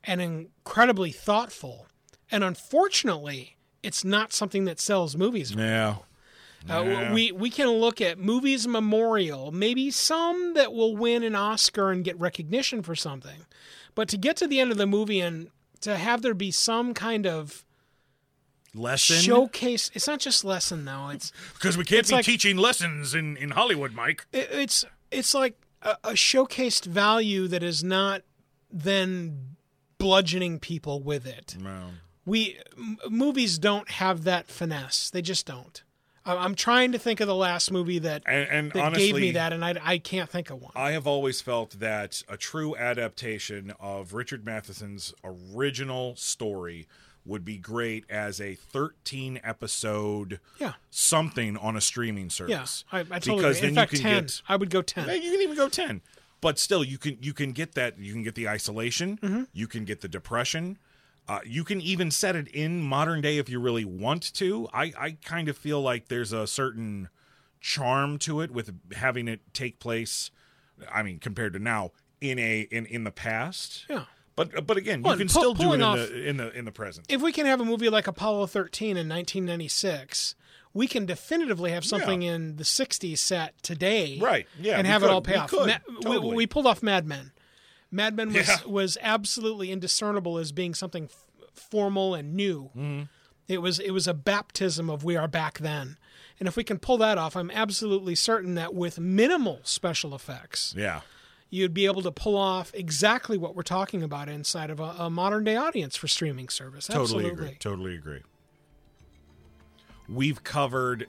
and incredibly thoughtful. And unfortunately, it's not something that sells movies. Yeah. We can look at movies memorial, maybe some that will win an Oscar and get recognition for something. But to get to the end of the movie and to have there be some kind of lesson showcase, it's not just lesson, though. It's because we can't be like, teaching lessons in Hollywood, Mike. It's like a showcased value that is not then bludgeoning people with it. No. Movies don't have that finesse. They just don't. I'm trying to think of the last movie that honestly, gave me that, and I can't think of one. I have always felt that a true adaptation of Richard Matheson's original story would be great as a 13-episode something on a streaming service. Yeah, I totally agree. In fact, you can 10. I would go 10. You can even go 10. But still, you can get that. You can get the isolation. Mm-hmm. You can get the depression. You can even set it in modern day if you really want to. I kind of feel like there's a certain charm to it with having it take place, I mean, compared to now, in the past. Yeah. But again, you can still do it in the present. If we can have a movie like Apollo 13 in 1996, we can definitively have something in the 60s set today. Right. Yeah. And have it all pay off. We pulled off Mad Men. Mad Men was absolutely indiscernible as being something formal and new. Mm-hmm. It was a baptism of we are back then. And if we can pull that off, I'm absolutely certain that with minimal special effects, you'd be able to pull off exactly what we're talking about inside of a modern-day audience for streaming service. Absolutely. Totally agree. We've covered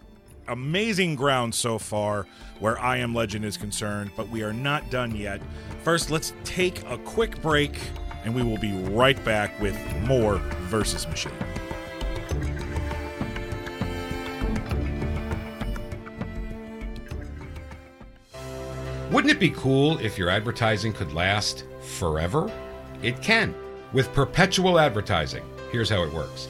amazing ground so far where I Am Legend is concerned, but we are not done yet. First, let's take a quick break, and we will be right back with more Versus Machine. Wouldn't it be cool if your advertising could last forever? It can, with perpetual advertising. Here's how it works.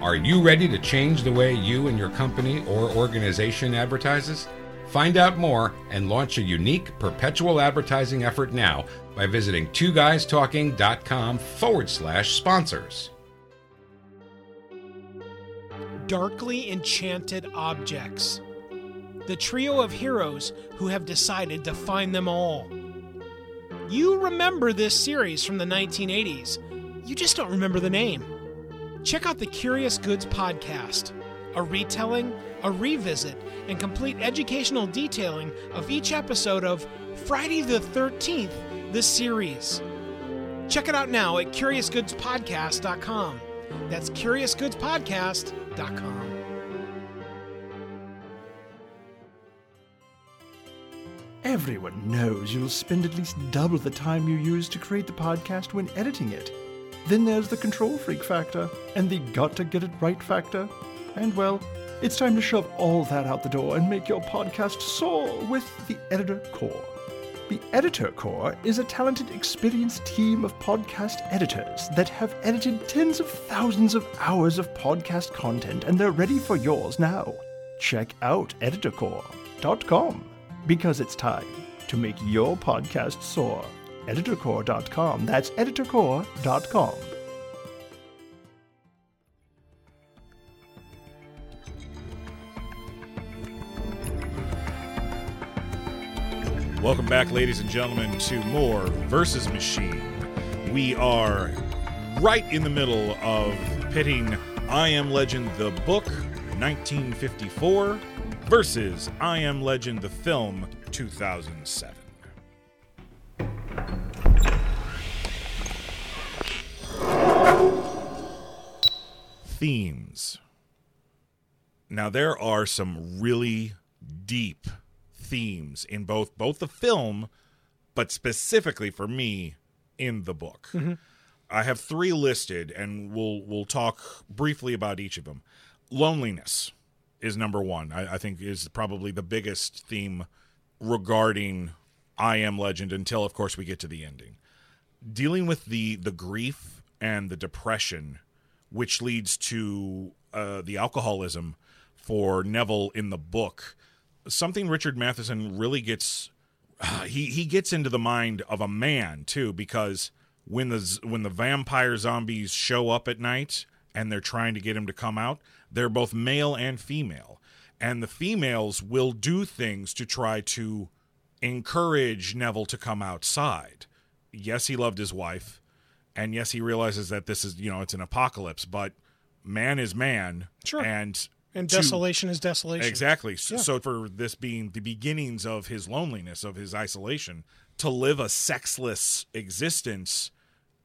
Are you ready to change the way you and your company or organization advertises? Find out more and launch a unique perpetual advertising effort now by visiting twoguystalking.com/sponsors. Darkly enchanted objects. The trio of heroes who have decided to find them all. You remember this series from the 1980s. You just don't remember the name. Check out the Curious Goods Podcast, a retelling, a revisit, and complete educational detailing of each episode of Friday the 13th, the series. Check it out now at CuriousGoodsPodcast.com. That's CuriousGoodsPodcast.com. Everyone knows you'll spend at least double the time you use to create the podcast when editing it. Then there's the control freak factor, and the got-to-get-it-right factor. And, well, it's time to shove all that out the door and make your podcast soar with the Editor Core. The Editor Core is a talented, experienced team of podcast editors that have edited tens of thousands of hours of podcast content, and they're ready for yours now. Check out EditorCore.com, because it's time to make your podcast soar. EditorCore.com. That's EditorCore.com. Welcome back, ladies and gentlemen, to more Versus Machine. We are right in the middle of pitting I Am Legend the book, 1954, versus I Am Legend the film, 2007. Themes. Now, there are some really deep themes in both the film, but specifically for me in the book. Mm-hmm. I have three listed, and we'll talk briefly about each of them. Loneliness is number one. I think is probably the biggest theme regarding I Am Legend, until, of course, we get to the ending. Dealing with the grief and the depression, which leads to the alcoholism for Neville in the book. Something Richard Matheson really gets, he gets into the mind of a man, too, because when the vampire zombies show up at night and they're trying to get him to come out, they're both male and female. And the females will do things to try to encourage Neville to come outside. Yes, he loved his wife. And yes, he realizes that this is, it's an apocalypse, but man is man. Sure. And desolation is desolation. Exactly. Yeah. So for this being the beginnings of his loneliness, of his isolation, to live a sexless existence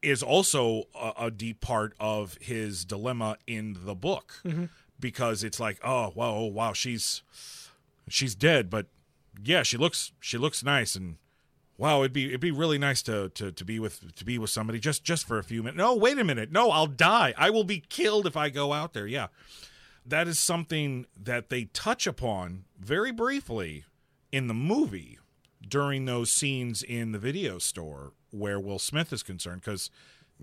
is also a deep part of his dilemma in the book. Mm-hmm. Because it's like, oh wow, she's dead, but yeah, she looks nice, and wow, it'd be really nice to be with somebody just for a few minutes. No, wait a minute. No, I'll die. I will be killed if I go out there. Yeah. That is something that they touch upon very briefly in the movie during those scenes in the video store where Will Smith is concerned, because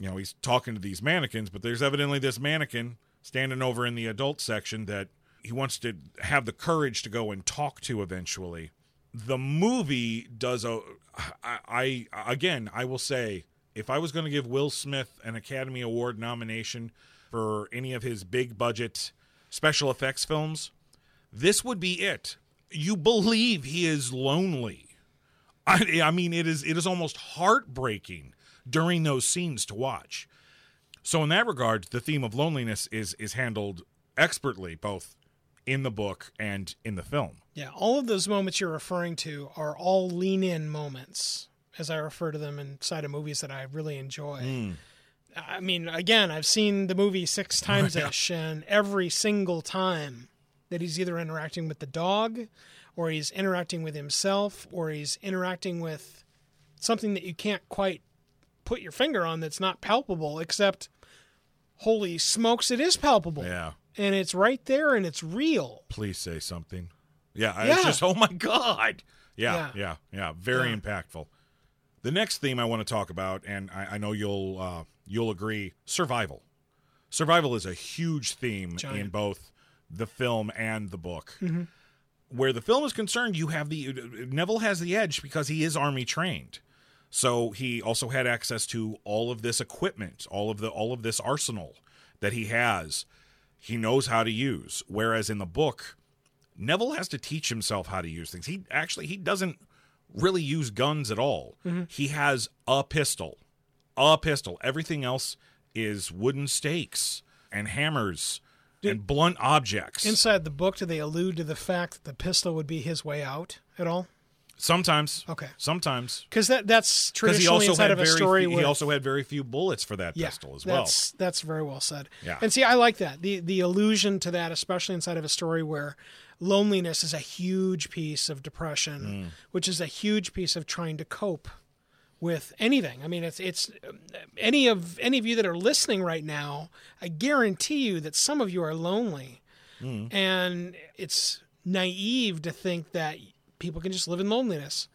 he's talking to these mannequins, but there's evidently this mannequin standing over in the adult section that he wants to have the courage to go and talk to eventually. The movie does I will say, if I was going to give Will Smith an Academy Award nomination for any of his big budget special effects films, this would be it. You believe he is lonely. I mean, it is almost heartbreaking during those scenes to watch. So in that regard, the theme of loneliness is handled expertly, both in the book and in the film. Yeah, all of those moments you're referring to are all lean-in moments, as I refer to them inside of movies that I really enjoy. Mm. I mean, again, I've seen the movie 6 times-ish, and every single time that he's either interacting with the dog, or he's interacting with himself, or he's interacting with something that you can't quite put your finger on that's not palpable, except, holy smokes, it is palpable. Yeah. And it's right there, and it's real. Please say something. Yeah. It's just, oh my God. Yeah. Very impactful. The next theme I want to talk about, and I know you'll agree, survival. Survival is a huge theme in both the film and the book. Mm-hmm. Where the film is concerned, Neville has the edge because he is army trained. So he also had access to all of this equipment, all of this arsenal that he has. He knows how to use. Whereas in the book, Neville has to teach himself how to use things. He doesn't really use guns at all. Mm-hmm. He has a pistol. Everything else is wooden stakes and hammers and blunt objects. Inside the book, do they allude to the fact that the pistol would be his way out at all? Sometimes. Okay. Sometimes. Because that's traditionally inside of a story. He also had very few bullets for that pistol as well. That's very well said. Yeah. And see, I like that. The allusion to that, especially inside of a story where loneliness is a huge piece of depression, which is a huge piece of trying to cope with anything. I mean, it's any of you that are listening right now, I guarantee you that some of you are lonely. Mm. And it's naive to think that people can just live in loneliness.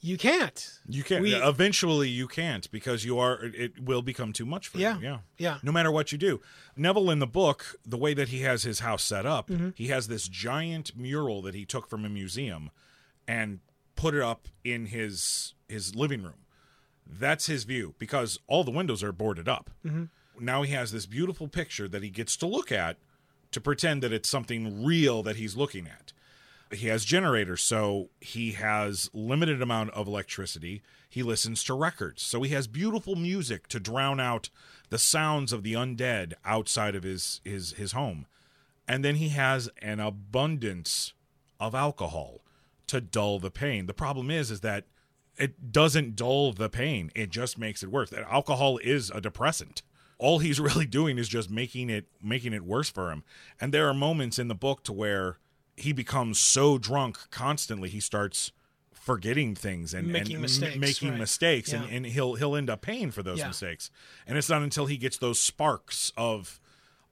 You can't. You can't. Eventually you can't, because it will become too much for you. Yeah. No matter what you do. Neville in the book, the way that he has his house set up, mm-hmm. he has this giant mural that he took from a museum and put it up in his living room. That's his view, because all the windows are boarded up. Mm-hmm. Now he has this beautiful picture that he gets to look at to pretend that it's something real that he's looking at. He has generators, so he has limited amount of electricity. He listens to records, so he has beautiful music to drown out the sounds of the undead outside of his home. And then he has an abundance of alcohol to dull the pain. The problem is that it doesn't dull the pain. It just makes it worse. Alcohol is a depressant. All he's really doing is just making it worse for him. And there are moments in the book to where he becomes so drunk constantly, he starts forgetting things and making mistakes. Yeah. And he'll end up paying for those mistakes. And it's not until he gets those sparks of,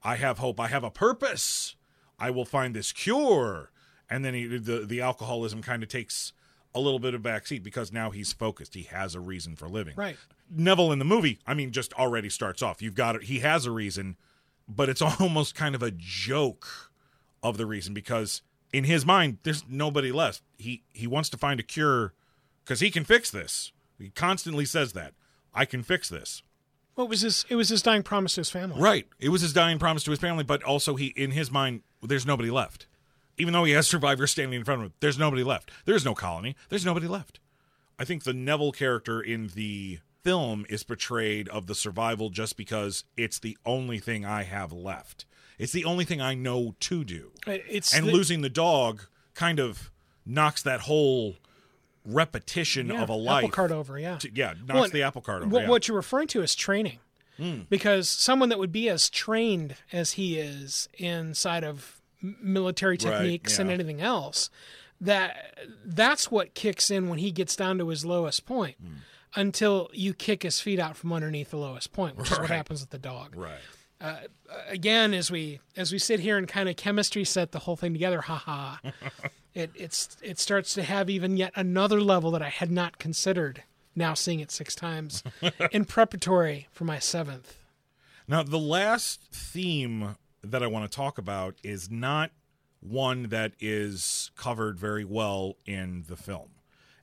I have hope, I have a purpose, I will find this cure. And then the alcoholism kind of takes a little bit of backseat, because now he's focused. He has a reason for living. Right. Neville in the movie, I mean, just already starts off. He has a reason, but it's almost kind of a joke of the reason, because in his mind, there's nobody left. He wants to find a cure because he can fix this. He constantly says that. I can fix this. Well, it was his dying promise to his family. Right. It was his dying promise to his family, but also in his mind, there's nobody left. Even though he has survivors standing in front of him, there's nobody left. There's no colony. There's nobody left. I think the Neville character in the film is portrayed of the survival just because it's the only thing I have left. It's the only thing I know to do. Losing the dog kind of knocks that whole repetition of a life. Apple cart over, yeah. The apple cart over, What you're referring to is training. Mm. Because someone that would be as trained as he is inside of military techniques and anything else, that's what kicks in when he gets down to his lowest point, until you kick his feet out from underneath the lowest point, which is what happens with the dog. Right. Again, as we sit here and kind of chemistry set the whole thing together, it starts to have even yet another level that I had not considered, now seeing it 6 times in preparatory for my 7th. Now, the last theme that I want to talk about is not one that is covered very well in the film,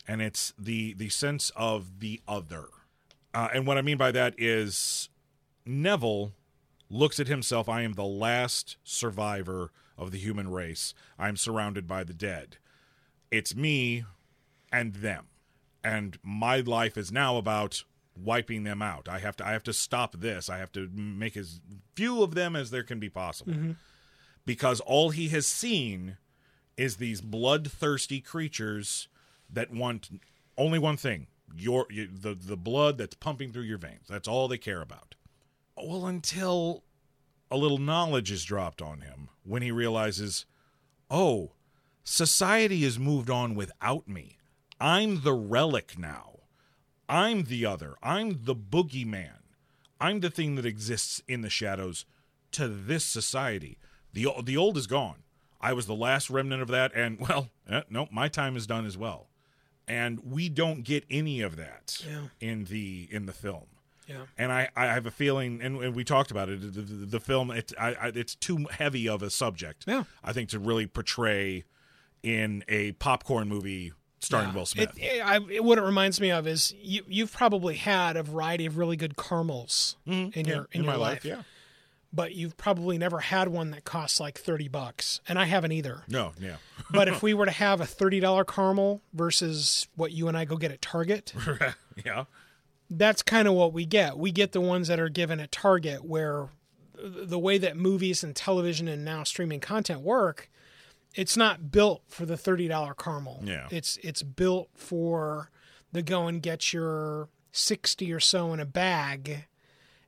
and it's the sense of the other. And what I mean by that is Neville looks at himself, I am the last survivor of the human race. I'm surrounded by the dead. It's me and them. And my life is now about wiping them out. I have to stop this. I have to make as few of them as there can be possible. Mm-hmm. Because all he has seen is these bloodthirsty creatures that want only one thing, the blood that's pumping through your veins. That's all they care about. Well, until a little knowledge is dropped on him when he realizes, oh, society has moved on without me. I'm the relic now. I'm the other. I'm the boogeyman. I'm the thing that exists in the shadows to this society. The old is gone. I was the last remnant of that, and, well, no, my time is done as well. And we don't get any of that in the film. Yeah. And I have a feeling, and we talked about it, the film, it's too heavy of a subject, I think, to really portray in a popcorn movie starring Will Smith. What it reminds me of is you've probably had a variety of really good caramels in your life. Yeah. But you've probably never had one that costs like $30, and I haven't either. No, yeah. But if we were to have a $30 caramel versus what you and I go get at Target, yeah, that's kind of what we get. We get the ones that are given at Target, where the way that movies and television and now streaming content work, it's not built for the $30 caramel. Yeah, it's built for the go and get your 60 or so in a bag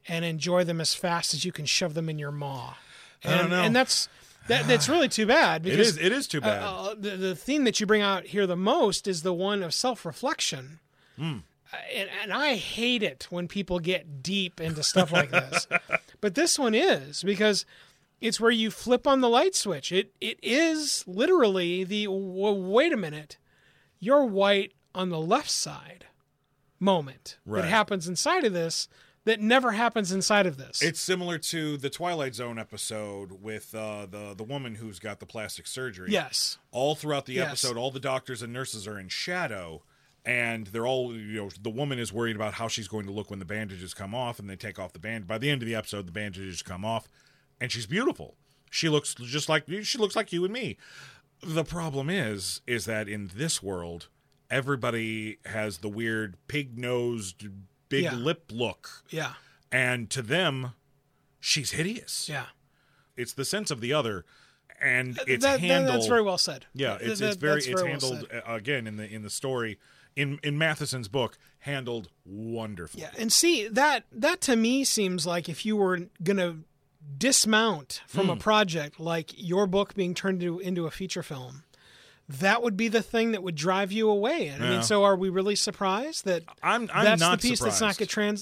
and enjoy them as fast as you can shove them in your maw. And, I don't know. And that's really too bad. Because it is too bad. The theme that you bring out here the most is the one of self-reflection. Mm. And I hate it when people get deep into stuff like this. But this one is, because it's where you flip on the light switch. It is literally the, wait a minute, you're white on the left side moment. Right. That happens inside of this. That never happens inside of this. It's similar to the Twilight Zone episode with the woman who's got the plastic surgery. Yes. All throughout the episode, all the doctors and nurses are in shadow, and they're all, the woman is worried about how she's going to look when the bandages come off, and they take off the bandage. By the end of the episode, the bandages come off, and she's beautiful. She looks just like you and me. The problem is that in this world, everybody has the weird pig-nosed, big lip look. Yeah. And to them, she's hideous. Yeah. It's the sense of the other, and it's handled. That's very well said. Yeah, it's handled again in the story in Matheson's book, handled wonderfully. Yeah. And see, that to me seems like if you were going to dismount from a project like your book being turned into a feature film, that would be the thing that would drive you away. I mean, so are we really surprised that I'm not the piece surprised. That's not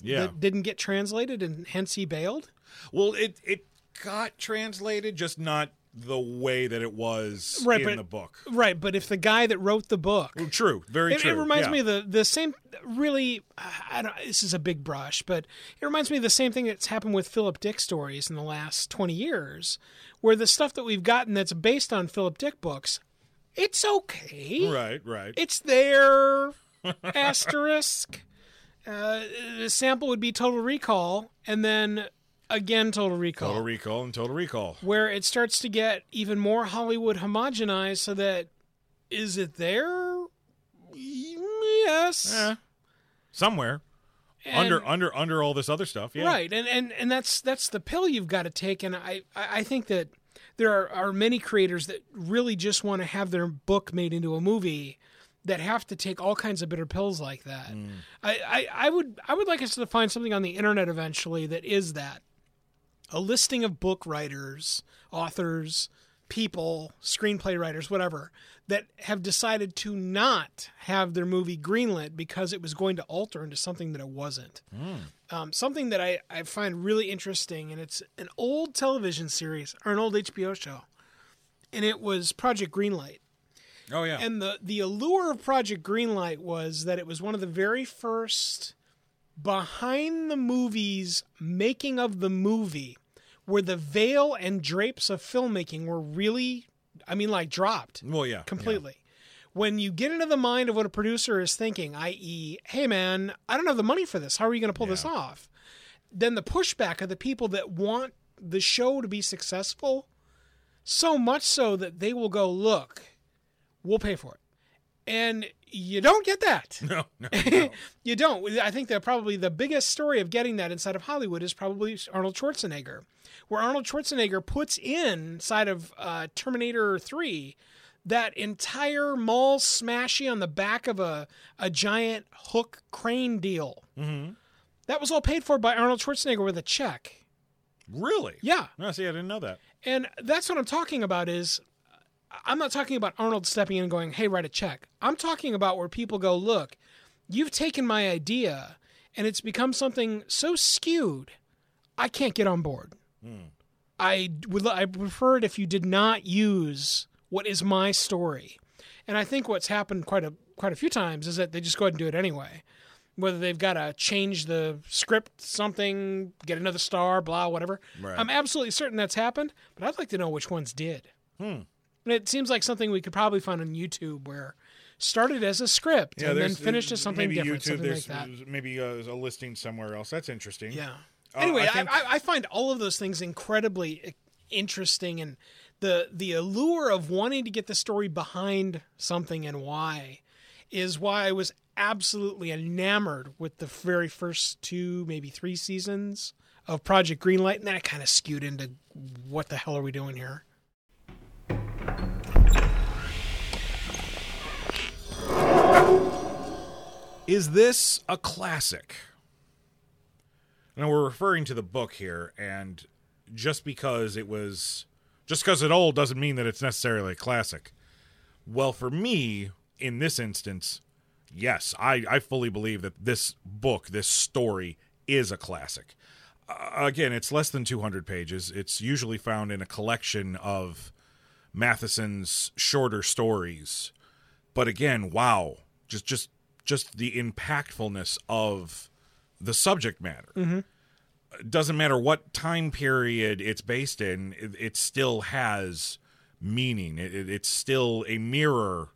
that didn't get translated, and hence he bailed? Well, it got translated, just not the way that it was the book. Right, but if the guy that wrote the book... Well, true, very true. It reminds me of the same, really, this is a big brush, but it reminds me of the same thing that's happened with Philip Dick stories in the last 20 years, where the stuff that we've gotten that's based on Philip Dick books... It's okay. Right. It's there. Asterisk. The sample would be Total Recall, and then again Total Recall. Where it starts to get even more Hollywood homogenized, so that, is it there? Yes. Somewhere. And, under all this other stuff. Yeah. Right, and that's the pill you've got to take, and I think that there are many creators that really just want to have their book made into a movie that have to take all kinds of bitter pills like that. Mm. I would like us to find something on the internet eventually that is that. A listing of book writers, authors, people, screenplay writers, whatever, that have decided to not have their movie greenlit because it was going to alter into something that it wasn't. Mm. Something that I find really interesting, and it's an old television series, or an old HBO show, and it was Project Greenlight. Oh, yeah. And the allure of Project Greenlight was that it was one of the very first behind-the-movies making of the movie where the veil and drapes of filmmaking were really, I mean, like dropped. Well, yeah. Completely. Yeah. When you get into the mind of what a producer is thinking, i.e., hey, man, I don't have the money for this. How are you going to pull this off? Then the pushback of the people that want the show to be successful, so much so that they will go, look, we'll pay for it. And you don't get that. No. You don't. I think that probably the biggest story of getting that inside of Hollywood is probably Arnold Schwarzenegger, where Arnold Schwarzenegger puts inside of Terminator 3 that entire mall smashy on the back of a giant hook crane deal. Mm-hmm. That was all paid for by Arnold Schwarzenegger with a check. Really? Yeah. No, see, I didn't know that. And that's what I'm talking about is, I'm not talking about Arnold stepping in and going, hey, write a check. I'm talking about where people go, look, you've taken my idea, and it's become something so skewed, I can't get on board. Mm. I would prefer it if you did not use what is my story. And I think what's happened quite a few times is that they just go ahead and do it anyway. Whether they've got to change the script, something, get another star, blah, whatever. Right. I'm absolutely certain that's happened, but I'd like to know which ones did. Hmm. And it seems like something we could probably find on YouTube where started as a script and then finished as something different, something like that. Maybe a listing somewhere else. That's interesting. Yeah. Anyway, I find all of those things incredibly interesting, and the allure of wanting to get the story behind something and why is why I was absolutely enamored with the very first two, maybe three seasons of Project Greenlight, and then I kind of skewed into what the hell are we doing here? Is this a classic? Now we're referring to the book here, and just because it's old doesn't mean that it's necessarily a classic. Well, for me, in this instance, yes, I fully believe that this book, this story, is a classic. Again, it's less than 200 pages. It's usually found in a collection of Matheson's shorter stories. But again, wow, just the impactfulness of the subject matter. Mm-hmm. Doesn't matter what time period it's based in, it still has meaning. It's still a mirror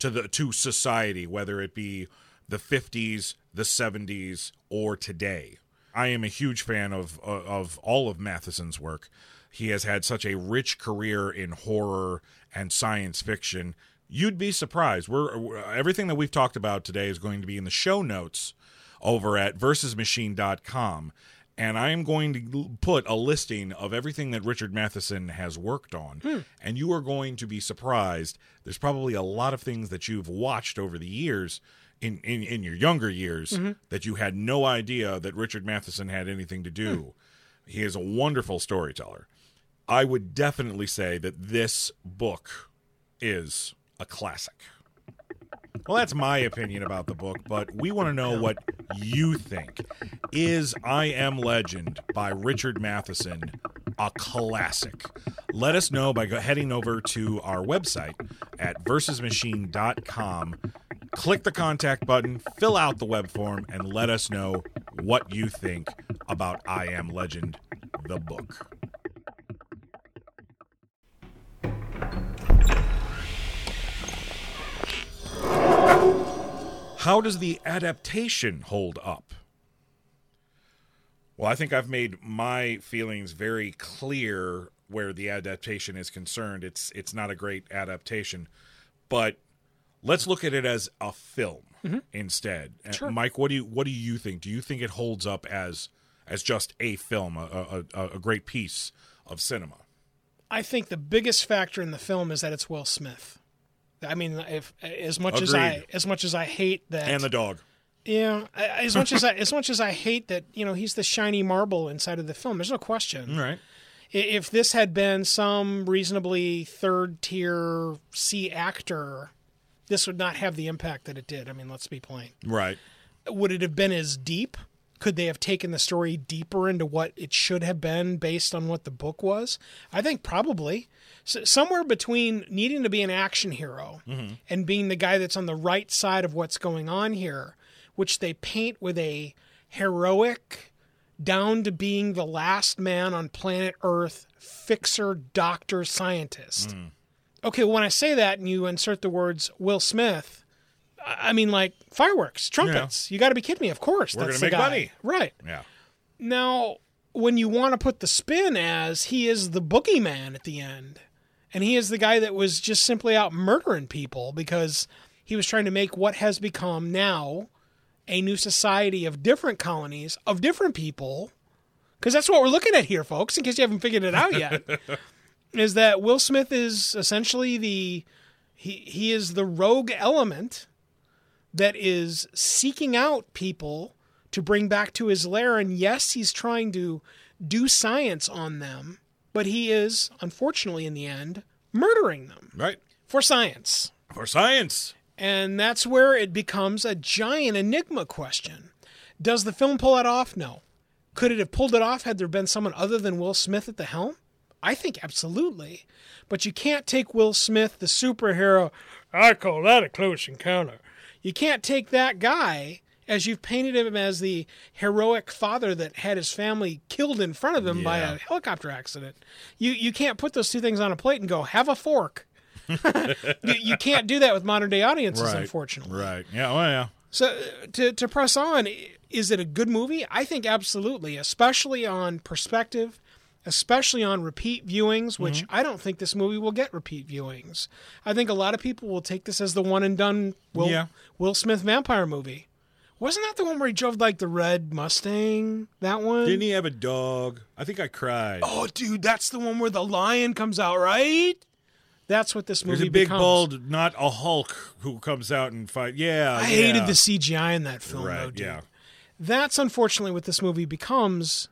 to society, whether it be the 50s, the 70s, or today. I am a huge fan of all of Matheson's work. He has had such a rich career in horror and science fiction. You'd be surprised. Everything that we've talked about today is going to be in the show notes over at VersusMachine.com, and I am going to put a listing of everything that Richard Matheson has worked on. Hmm. And you are going to be surprised. There's probably a lot of things that you've watched over the years, in your younger years, mm-hmm. that you had no idea that Richard Matheson had anything to do. Hmm. He is a wonderful storyteller. I would definitely say that this book is a classic. Well, that's my opinion about the book, but we want to know what you think. Is I Am Legend by Richard Matheson a classic? Let us know by heading over to our website at versusmachine.com. Click the contact button, fill out the web form, and let us know what you think about I Am Legend, the book. How does the adaptation hold up? Well, I think I've made my feelings very clear where the adaptation is concerned. It's not a great adaptation, but let's look at it as a film mm-hmm. instead. Sure. Mike, what do you think? Do you think it holds up as just a film, a great piece of cinema? I think the biggest factor in the film is that it's Will Smith. I mean, as much as I hate that, and the dog, yeah, as much as I hate that, you know, he's the shiny marble inside of the film. There's no question, right? If this had been some reasonably third-tier C actor, this would not have the impact that it did. I mean, let's be plain, right? Would it have been as deep? Could they have taken the story deeper into what it should have been based on what the book was? I think probably. So somewhere between needing to be an action hero mm-hmm. and being the guy that's on the right side of what's going on here, which they paint with a heroic, down to being the last man on planet Earth, fixer, doctor, scientist. Mm. Okay, when I say that and you insert the words Will Smith, I mean, like, fireworks, trumpets. Yeah. You got to be kidding me. Of course. We're going to make money. Right. Yeah. Now, when you want to put the spin as he is the boogeyman at the end, and he is the guy that was just simply out murdering people because he was trying to make what has become now a new society of different colonies, of different people, because that's what we're looking at here, folks, in case you haven't figured it out yet, is that Will Smith is essentially he is the rogue element that is seeking out people to bring back to his lair. And yes, he's trying to do science on them, but he is, unfortunately, in the end, murdering them. Right. For science. For science. And that's where it becomes a giant enigma question. Does the film pull that off? No. Could it have pulled it off had there been someone other than Will Smith at the helm? I think absolutely. But you can't take Will Smith, the superhero, I call that a close encounter. You can't take that guy, as you've painted him as the heroic father that had his family killed in front of him by a helicopter accident. You can't put those two things on a plate and go, have a fork. You can't do that with modern day audiences, right, unfortunately. Right. Yeah. Well, yeah. So to press on, is it a good movie? I think absolutely, especially on perspective, especially on repeat viewings, which I don't think this movie will get repeat viewings. I think a lot of people will take this as the one and done Will Smith vampire movie. Wasn't that the one where he drove, like, the red Mustang? That one? Didn't he have a dog? I think I cried. Oh, dude, that's the one where the lion comes out, right? That's what this movie becomes. There's a big, bald, not a Hulk, who comes out and fights. Yeah, I hated the CGI in that film, right, though, dude. Yeah. That's, unfortunately, what this movie becomes,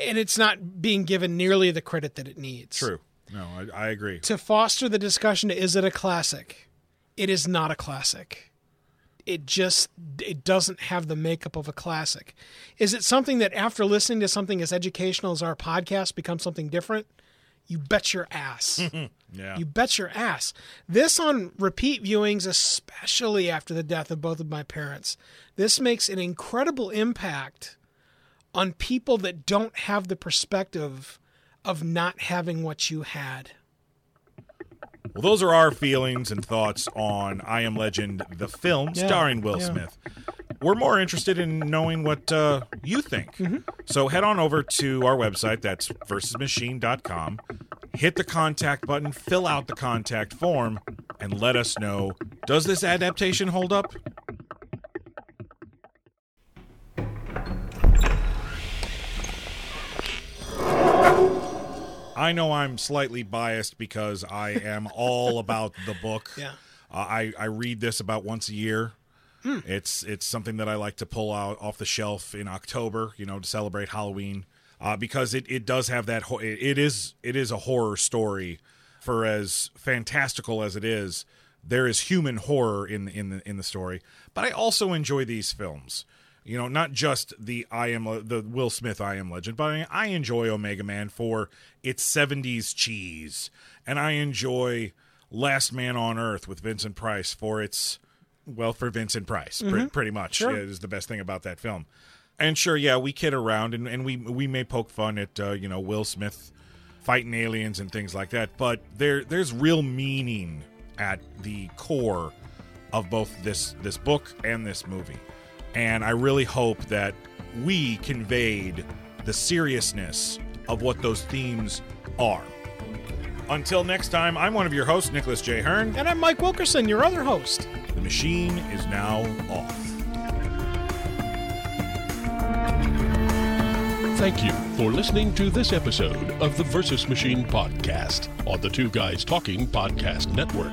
and it's not being given nearly the credit that it needs. True. No, I agree. To foster the discussion, is it a classic? It is not a classic. It doesn't have the makeup of a classic. Is it something that after listening to something as educational as our podcast becomes something different? You bet your ass. Yeah. You bet your ass. This on repeat viewings, especially after the death of both of my parents, this makes an incredible impact on people that don't have the perspective of not having what you had. Well, those are our feelings and thoughts on I Am Legend, the film, starring Will Smith. We're more interested in knowing what you think. Mm-hmm. So head on over to our website, that's VersusMachine.com, hit the contact button, fill out the contact form, and let us know, does this adaptation hold up? I know I'm slightly biased because I am all about the book. Yeah. I read this about once a year. Mm. It's something that I like to pull out off the shelf in October, you know, to celebrate Halloween, because it does have that. It is a horror story, for as fantastical as it is. There is human horror in the story, but I also enjoy these films. You know, not just the Will Smith I Am Legend, but I enjoy Omega Man for its 70s cheese. And I enjoy Last Man on Earth with Vincent Price for its, well, for Vincent Price, pretty much. Sure. It is the best thing about that film. And sure, yeah, we kid around and we may poke fun at, you know, Will Smith fighting aliens and things like that. But there's real meaning at the core of both this book and this movie. And I really hope that we conveyed the seriousness of what those themes are. Until next time, I'm one of your hosts, Nicholas J. Hearn. And I'm Mike Wilkerson, your other host. The machine is now off. Thank you for listening to this episode of the Versus Machine Podcast on the Two Guys Talking Podcast Network.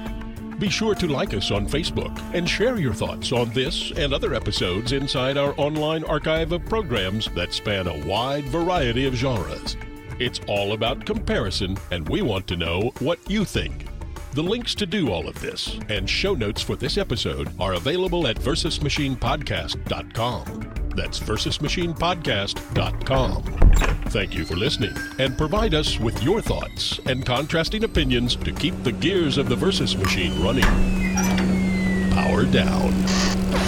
Be sure to like us on Facebook and share your thoughts on this and other episodes inside our online archive of programs that span a wide variety of genres. It's all about comparison, and we want to know what you think. The links to do all of this and show notes for this episode are available at VersusMachinePodcast.com. That's VersusMachinePodcast.com. Thank you for listening, and provide us with your thoughts and contrasting opinions to keep the gears of the Versus Machine running. Power down.